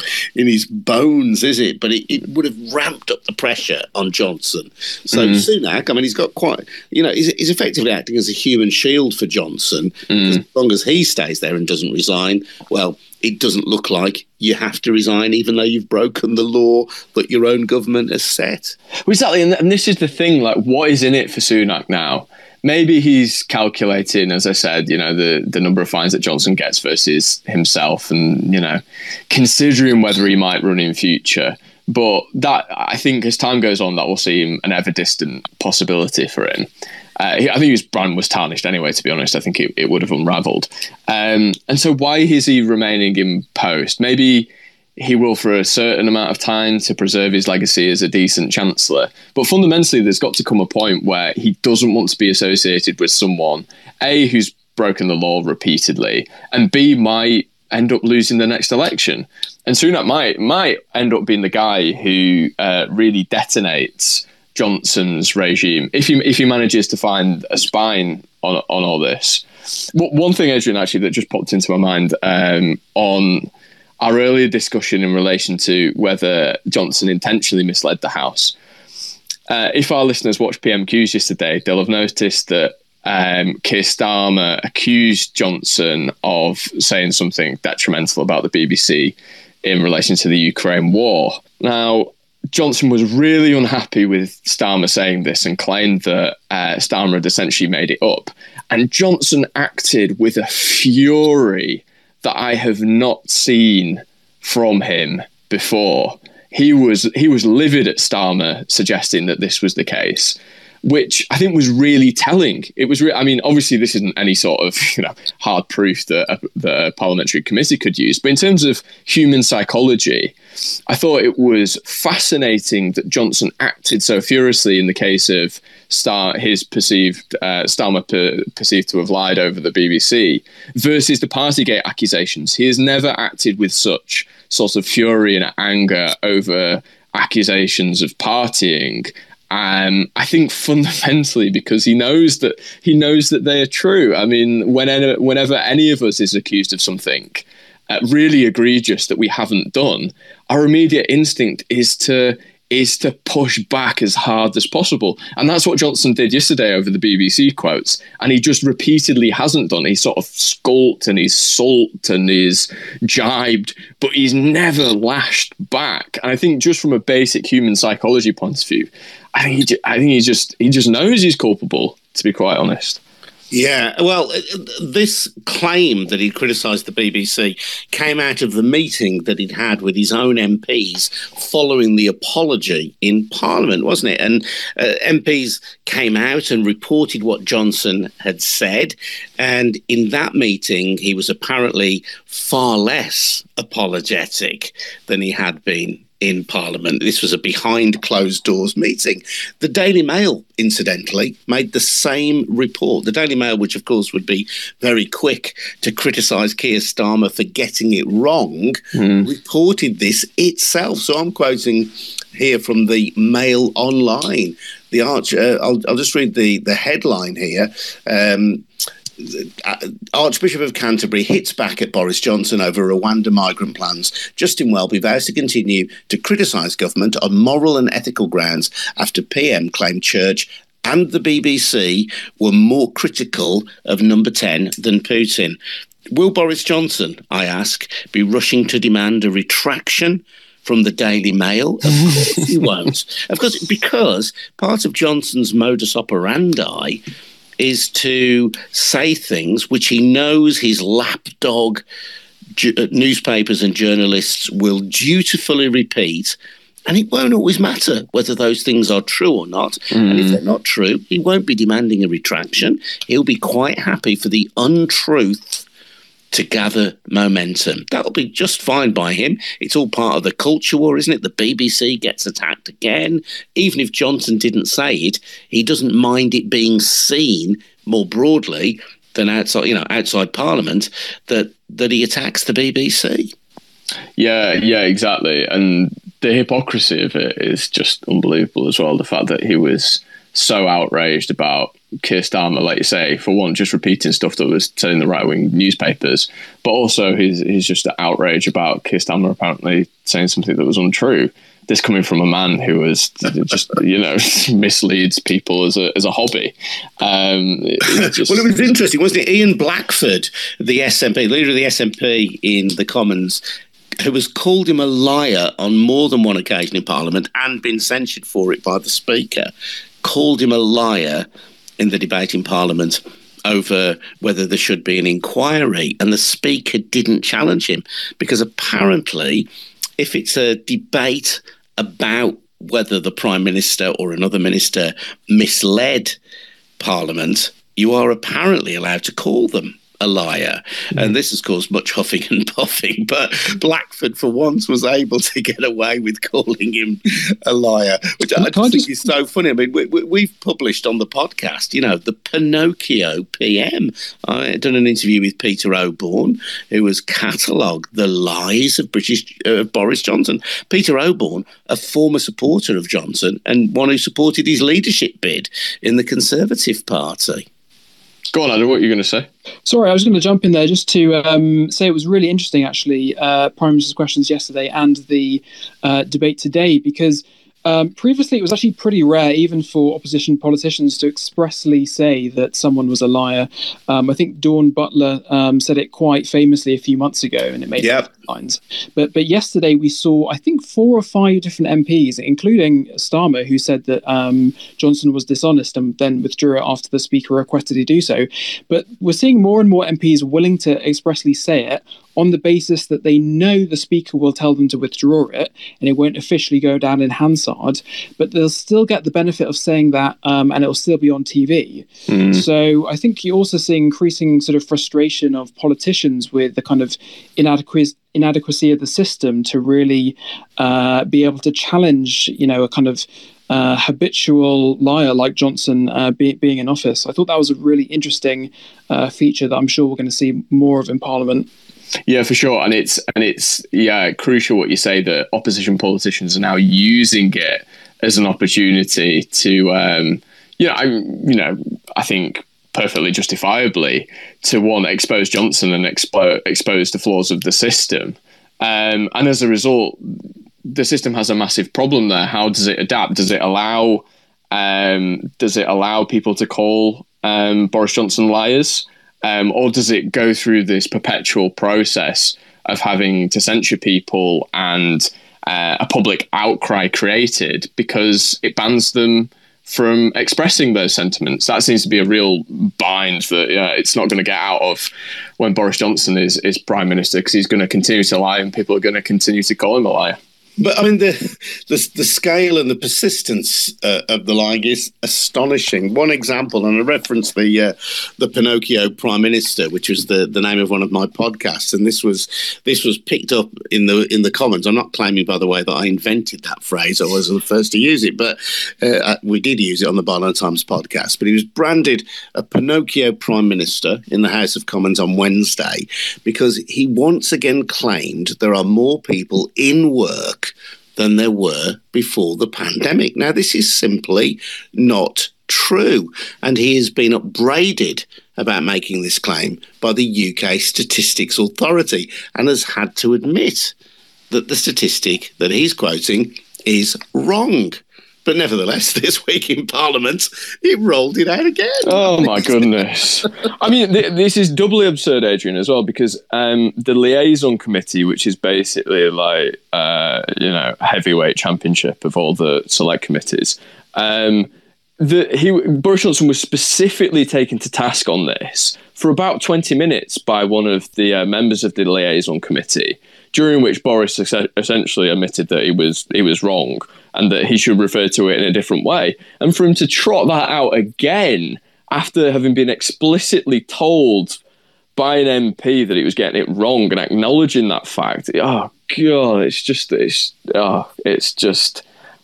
bones, is it? But it would have ramped up the pressure on Johnson. So Sunak, I mean, he's got quite, he's effectively acting as a human shield for Johnson. As long as he stays there and doesn't resign, well, it doesn't look like you have to resign, even though you've broken the law that your own government has set. Well, exactly, and this is the thing, like, what is in it for Sunak now? Maybe he's calculating, as I said, the number of fines that Johnson gets versus himself and, considering whether he might run in future. But that, I think, as time goes on, that will seem an ever-distant possibility for him. I think his brand was tarnished anyway, to be honest. I think it would have unravelled. And so why is he remaining in post? Maybe he will for a certain amount of time to preserve his legacy as a decent chancellor. But fundamentally, there's got to come a point where he doesn't want to be associated with someone, A, who's broken the law repeatedly, and B, might end up losing the next election. And Sunak might end up being the guy who really detonates Johnson's regime if he manages to find a spine on all this. One thing, Adrian, actually, that just popped into my mind on our earlier discussion in relation to whether Johnson intentionally misled the House. If our listeners watched PMQs yesterday, they'll have noticed that Keir Starmer accused Johnson of saying something detrimental about the BBC in relation to the Ukraine war. Now, Johnson was really unhappy with Starmer saying this and claimed that Starmer had essentially made it up. And Johnson acted with a fury that I have not seen from him before. He was livid at Starmer suggesting that this was the case, which I think was really telling. It was, I mean, obviously this isn't any sort of hard proof that the parliamentary committee could use, but in terms of human psychology, I thought it was fascinating that Johnson acted so furiously in the case of Starmer perceived to have lied over the BBC versus the Partygate accusations. He has never acted with such sort of fury and anger over accusations of partying. I think fundamentally because he knows that they are true. I mean, whenever any of us is accused of something really egregious that we haven't done, our immediate instinct is to push back as hard as possible. And that's what Johnson did yesterday over the BBC quotes. And he just repeatedly hasn't done. He sort of skulked and he's sulked and he's jibed, but he's never lashed back. And I think just from a basic human psychology point of view, I think he just knows he's culpable, to be quite honest. Yeah, well, this claim that he criticised the BBC came out of the meeting that he'd had with his own MPs following the apology in Parliament, wasn't it? And MPs came out and reported what Johnson had said. And in that meeting, he was apparently far less apologetic than he had been in Parliament. This was a behind-closed-doors meeting. The Daily Mail, incidentally, made the same report. The Daily Mail, which, of course, would be very quick to criticise Keir Starmer for getting it wrong, reported this itself. So I'm quoting here from the Mail Online. The I'll just read the headline here. Archbishop of Canterbury hits back at Boris Johnson over Rwanda migrant plans. Justin Welby vows to continue to criticise government on moral and ethical grounds after PM claimed Church and the BBC were more critical of Number 10 than Putin. Will Boris Johnson, I ask, be rushing to demand a retraction from the Daily Mail? Of course he won't. Of course, because part of Johnson's modus operandi is to say things which he knows his lapdog newspapers and journalists will dutifully repeat, and it won't always matter whether those things are true or not. And if they're not true, he won't be demanding a retraction. He'll be quite happy for the untruth to gather momentum. That'll be just fine by him. It's all part of the culture war, isn't it? The BBC gets attacked again. Even if Johnson didn't say it, he doesn't mind it being seen more broadly than outside Parliament that he attacks the BBC. Yeah, exactly. And the hypocrisy of it is just unbelievable as well. The fact that he was so outraged about Keir Starmer, like you say, for one, just repeating stuff that was telling the right-wing newspapers, but also he's just outraged about Keir Starmer apparently saying something that was untrue. This coming from a man who was just, misleads people as a hobby. Well, it was interesting, wasn't it? Ian Blackford, the SNP, leader of the SNP in the Commons, who has called him a liar on more than one occasion in Parliament and been censured for it by the Speaker, called him a liar in the debate in Parliament over whether there should be an inquiry. And the Speaker didn't challenge him because apparently if it's a debate about whether the Prime Minister or another minister misled Parliament, you are apparently allowed to call them a liar. And this has caused much huffing and puffing, but Blackford for once was able to get away with calling him a liar, which I just think is so funny. I mean, we've published on the podcast, the Pinocchio PM. I done an interview with Peter Oborne, who has catalogued the lies of Boris Johnson. Peter Oborne, a former supporter of Johnson and one who supported his leadership bid in the Conservative Party. Go on, Adam, what are you going to say? Sorry, I was going to jump in there just to say it was really interesting, actually, Prime Minister's questions yesterday and the debate today, because previously it was actually pretty rare, even for opposition politicians, to expressly say that someone was a liar. I think Dawn Butler said it quite famously a few months ago, and it made headlines. But yesterday we saw, I think, 4 or 5 different MPs, including Starmer, who said that Johnson was dishonest and then withdrew it after the Speaker requested he do so. But we're seeing more and more MPs willing to expressly say it, on the basis that they know the Speaker will tell them to withdraw it and it won't officially go down in Hansard, but they'll still get the benefit of saying that and it'll still be on TV. So I think you're also seeing increasing sort of frustration of politicians with the kind of inadequacy of the system to really be able to challenge, a kind of habitual liar like Johnson being in office. I thought that was a really interesting feature that I'm sure we're going to see more of in Parliament. Yeah, for sure. And it's crucial what you say, that opposition politicians are now using it as an opportunity to, I think perfectly justifiably, to one, expose Johnson and expose the flaws of the system. And as a result, the system has a massive problem there. How does it adapt? Does it allow people to call Boris Johnson liars? Or does it go through this perpetual process of having to censure people and a public outcry created because it bans them from expressing those sentiments. That seems to be a real bind that it's not going to get out of when Boris Johnson is Prime Minister, because he's going to continue to lie and people are going to continue to call him a liar. But I mean, the scale and the persistence of the lying is astonishing. One example, and I referenced the Pinocchio Prime Minister, which was the name of one of my podcasts, and this was picked up in the Commons. I'm not claiming, by the way, that I invented that phrase. I wasn't the first to use it, but we did use it on the Byline Times podcast. But he was branded a Pinocchio Prime Minister in the House of Commons on Wednesday because he once again claimed there are more people in work than there were before the pandemic. Now, this is simply not true, and he has been upbraided about making this claim by the UK Statistics Authority and has had to admit that the statistic that he's quoting is wrong. But nevertheless, this week in Parliament, it rolled it out again. Oh, my goodness. I mean, this is doubly absurd, Adrian, as well, because the liaison committee, which is basically like, heavyweight championship of all the select committees, Boris Johnson was specifically taken to task on this for about 20 minutes by one of the members of the liaison committee, during which Boris essentially admitted that he was wrong and that he should refer to it in a different way. And for him to trot that out again after having been explicitly told by an MP that he was getting it wrong and acknowledging that fact, oh God, it's just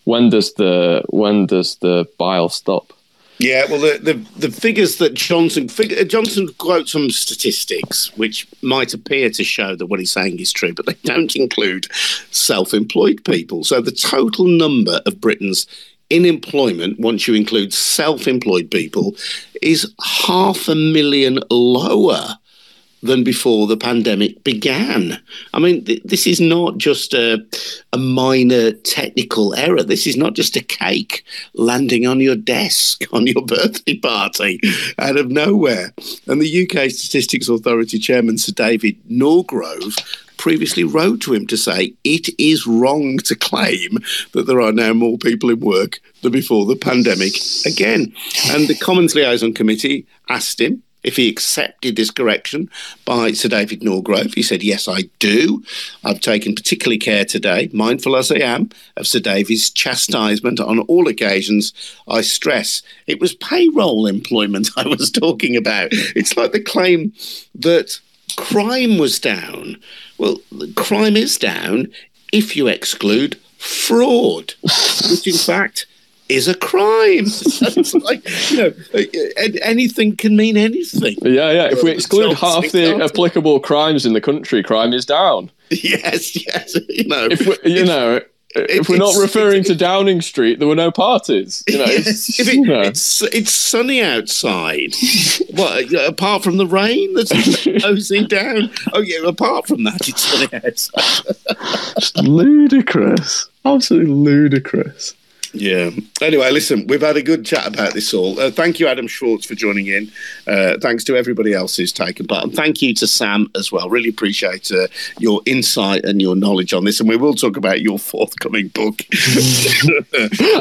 when does the bile stop? Yeah, well, the figures that Johnson quotes from statistics, which might appear to show that what he's saying is true, but they don't include self-employed people. So the total number of Britons in employment, once you include self-employed people, is 500,000 lower than before the pandemic began. I mean, this is not just a minor technical error. This is not just a cake landing on your desk on your birthday party out of nowhere. And the UK Statistics Authority Chairman Sir David Norgrove previously wrote to him to say it is wrong to claim that there are now more people in work than before the pandemic again. And the Commons Liaison Committee asked him if he accepted this correction by Sir David Norgrove. He said, yes, I do. I've taken particular care today, mindful as I am, of Sir David's chastisement on all occasions. I stress it was payroll employment I was talking about. It's like the claim that crime was down. Well, crime is down if you exclude fraud, which in fact is a crime. It's like, anything can mean anything. Yeah. If we exclude half the applicable crimes in the country, crime is down. Yes. If we're not referring to Downing Street, there were no parties. It's sunny outside. What, apart from the rain that's nosing down? Oh, yeah, apart from that, it's sunny outside. It's ludicrous. Absolutely ludicrous. Yeah. Anyway, listen, we've had a good chat about this all. Thank you, Adam Schwartz, for joining in. Thanks to everybody else who's taken part. And thank you to Sam as well. Really appreciate your insight and your knowledge on this. And we will talk about your forthcoming book.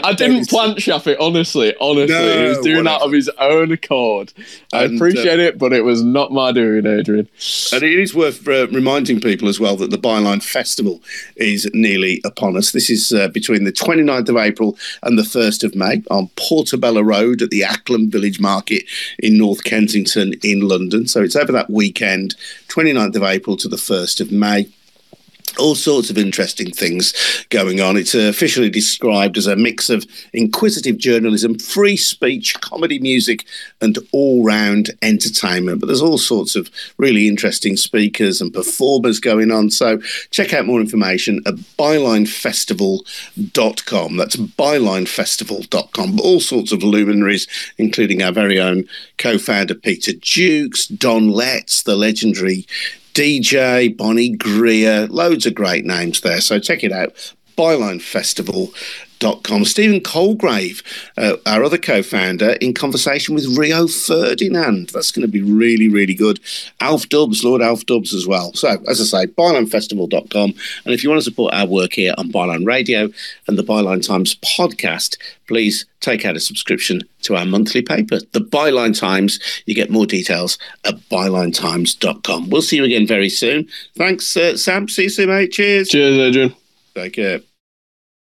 I didn't plan Shafi, honestly. No, he was doing that of his own accord. I appreciate it, but it was not my doing, Adrian. And it is worth reminding people as well that the Byline Festival is nearly upon us. This is between the 29th of April and the 1st of May on Portobello Road at the Acklam Village Market in North Kensington in London. So it's over that weekend, 29th of April to the 1st of May. All sorts of interesting things going on. It's officially described as a mix of inquisitive journalism, free speech, comedy, music, and all-round entertainment. But there's all sorts of really interesting speakers and performers going on. So check out more information at bylinefestival.com. That's bylinefestival.com. All sorts of luminaries, including our very own co-founder Peter Jukes, Don Letts, the legendary DJ, Bonnie Greer, loads of great names there. So check it out, bylinefestival.com. Stephen Colgrave, our other co-founder, in conversation with Rio Ferdinand. That's going to be really, really good. Alf Dubs, Lord Alf Dubs as well. So, as I say, bylinefestival.com. And if you want to support our work here on Byline Radio and the Byline Times podcast, please take out a subscription to our monthly paper, the Byline Times. You get more details at bylinetimes.com. We'll see you again very soon. Thanks, Sam. See you soon, mate. Cheers. Cheers, Adrian. Take care.